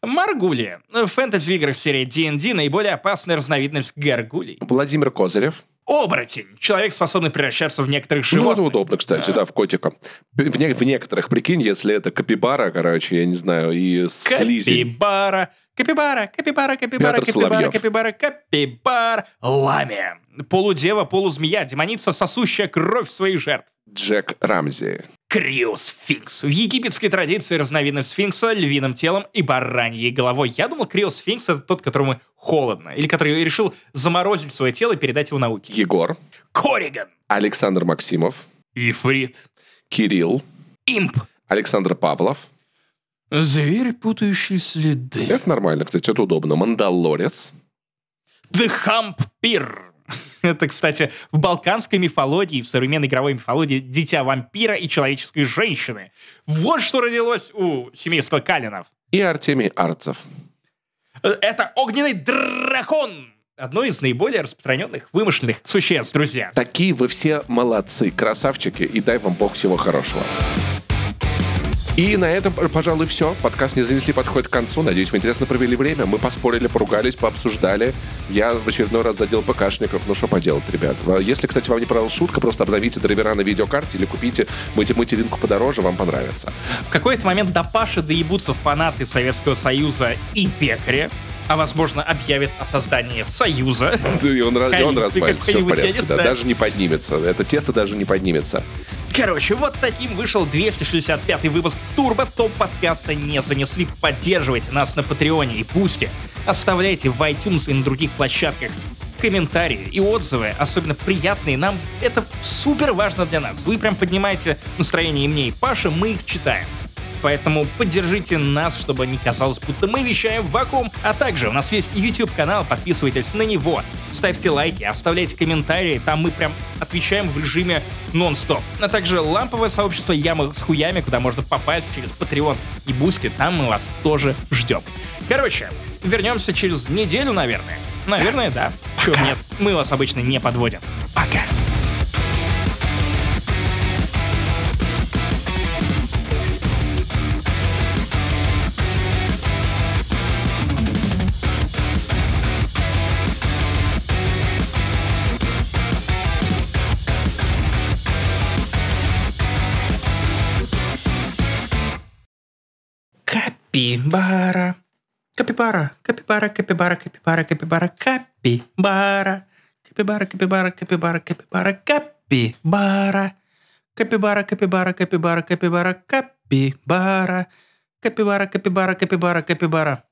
Маргулия. В фэнтези-играх серии ди энд ди наиболее опасная разновидность гаргулей. Владимир Козырев. Оборотень. Человек, способный превращаться в некоторых животных. Ну, это удобно, кстати, а. да, в котика. В, не- в некоторых, прикинь, если это капибара, короче, я не знаю, и слизень. Капибара, капибара, капибара, капибара, Петр капибара, капибара, капибар, ламия. Полудева, полузмея, демоница, сосущая кровь своих жертв. Джек Рамзи. Криосфинкс. В египетской традиции разновидность сфинкса львиным телом и бараньей головой. Я думал, криосфинкс — это тот, которому холодно, или который решил заморозить свое тело и передать его науке. Егор. Корриган. Александр Максимов. Ифрит. Кирилл. Имп. Александр Павлов. Зверь, путающий следы. Это нормально, кстати, это удобно. Мандалорец. The Hump Пир. Это, кстати, в балканской мифологии, в современной игровой мифологии дитя вампира и человеческой женщины. Вот что родилось у семейства Калинов. И Артемий Арцев. Это огненный дракон. Одно из наиболее распространенных вымышленных существ, друзья. Такие вы все молодцы, красавчики, и дай вам бог всего хорошего. И на этом, пожалуй, все. Подкаст «Не занесли» подходит к концу. Надеюсь, вы интересно провели время. Мы поспорили, поругались, пообсуждали. Я в очередной раз задел ПКшников. Ну, что поделать, ребят. Если, кстати, вам не понравилась шутка, просто обновите драйвера на видеокарте или купите мультивинку подороже, вам понравится. В какой-то момент до Паши доебутся фанаты Советского Союза и пекаря, а, возможно, объявит о создании Союза. И он, Коалиции, он развалится, все в порядке. Да, даже не поднимется. Это тесто даже не поднимется. Короче, вот таким вышел двести шестьдесят пятый выпуск Турбо Топ подкаста «Не занесли». Поддерживайте нас на Патреоне и Пусте. Оставляйте в iTunes и на других площадках комментарии и отзывы, особенно приятные нам. Это супер важно для нас. Вы прям поднимаете настроение и мне, и Паше, мы их читаем. Поэтому поддержите нас, чтобы не казалось, будто мы вещаем в вакуум. А также у нас есть YouTube-канал, подписывайтесь на него, ставьте лайки, оставляйте комментарии, там мы прям отвечаем в режиме нон-стоп. А также ламповое сообщество «Яма с хуями», куда можно попасть через Patreon и Boosty, там мы вас тоже ждем. Короче, вернемся через неделю, наверное. Наверное, да. да. Чего нет, мы вас обычно не подводим. Пока. Капибара, капибара, капибара, капибара, капибара, капибара, капибара, капибара, капибара, капибара, капибара, капибара, капибара, капибара, капибара, капибара, капибара, капибара, капибара, капибара, капибара.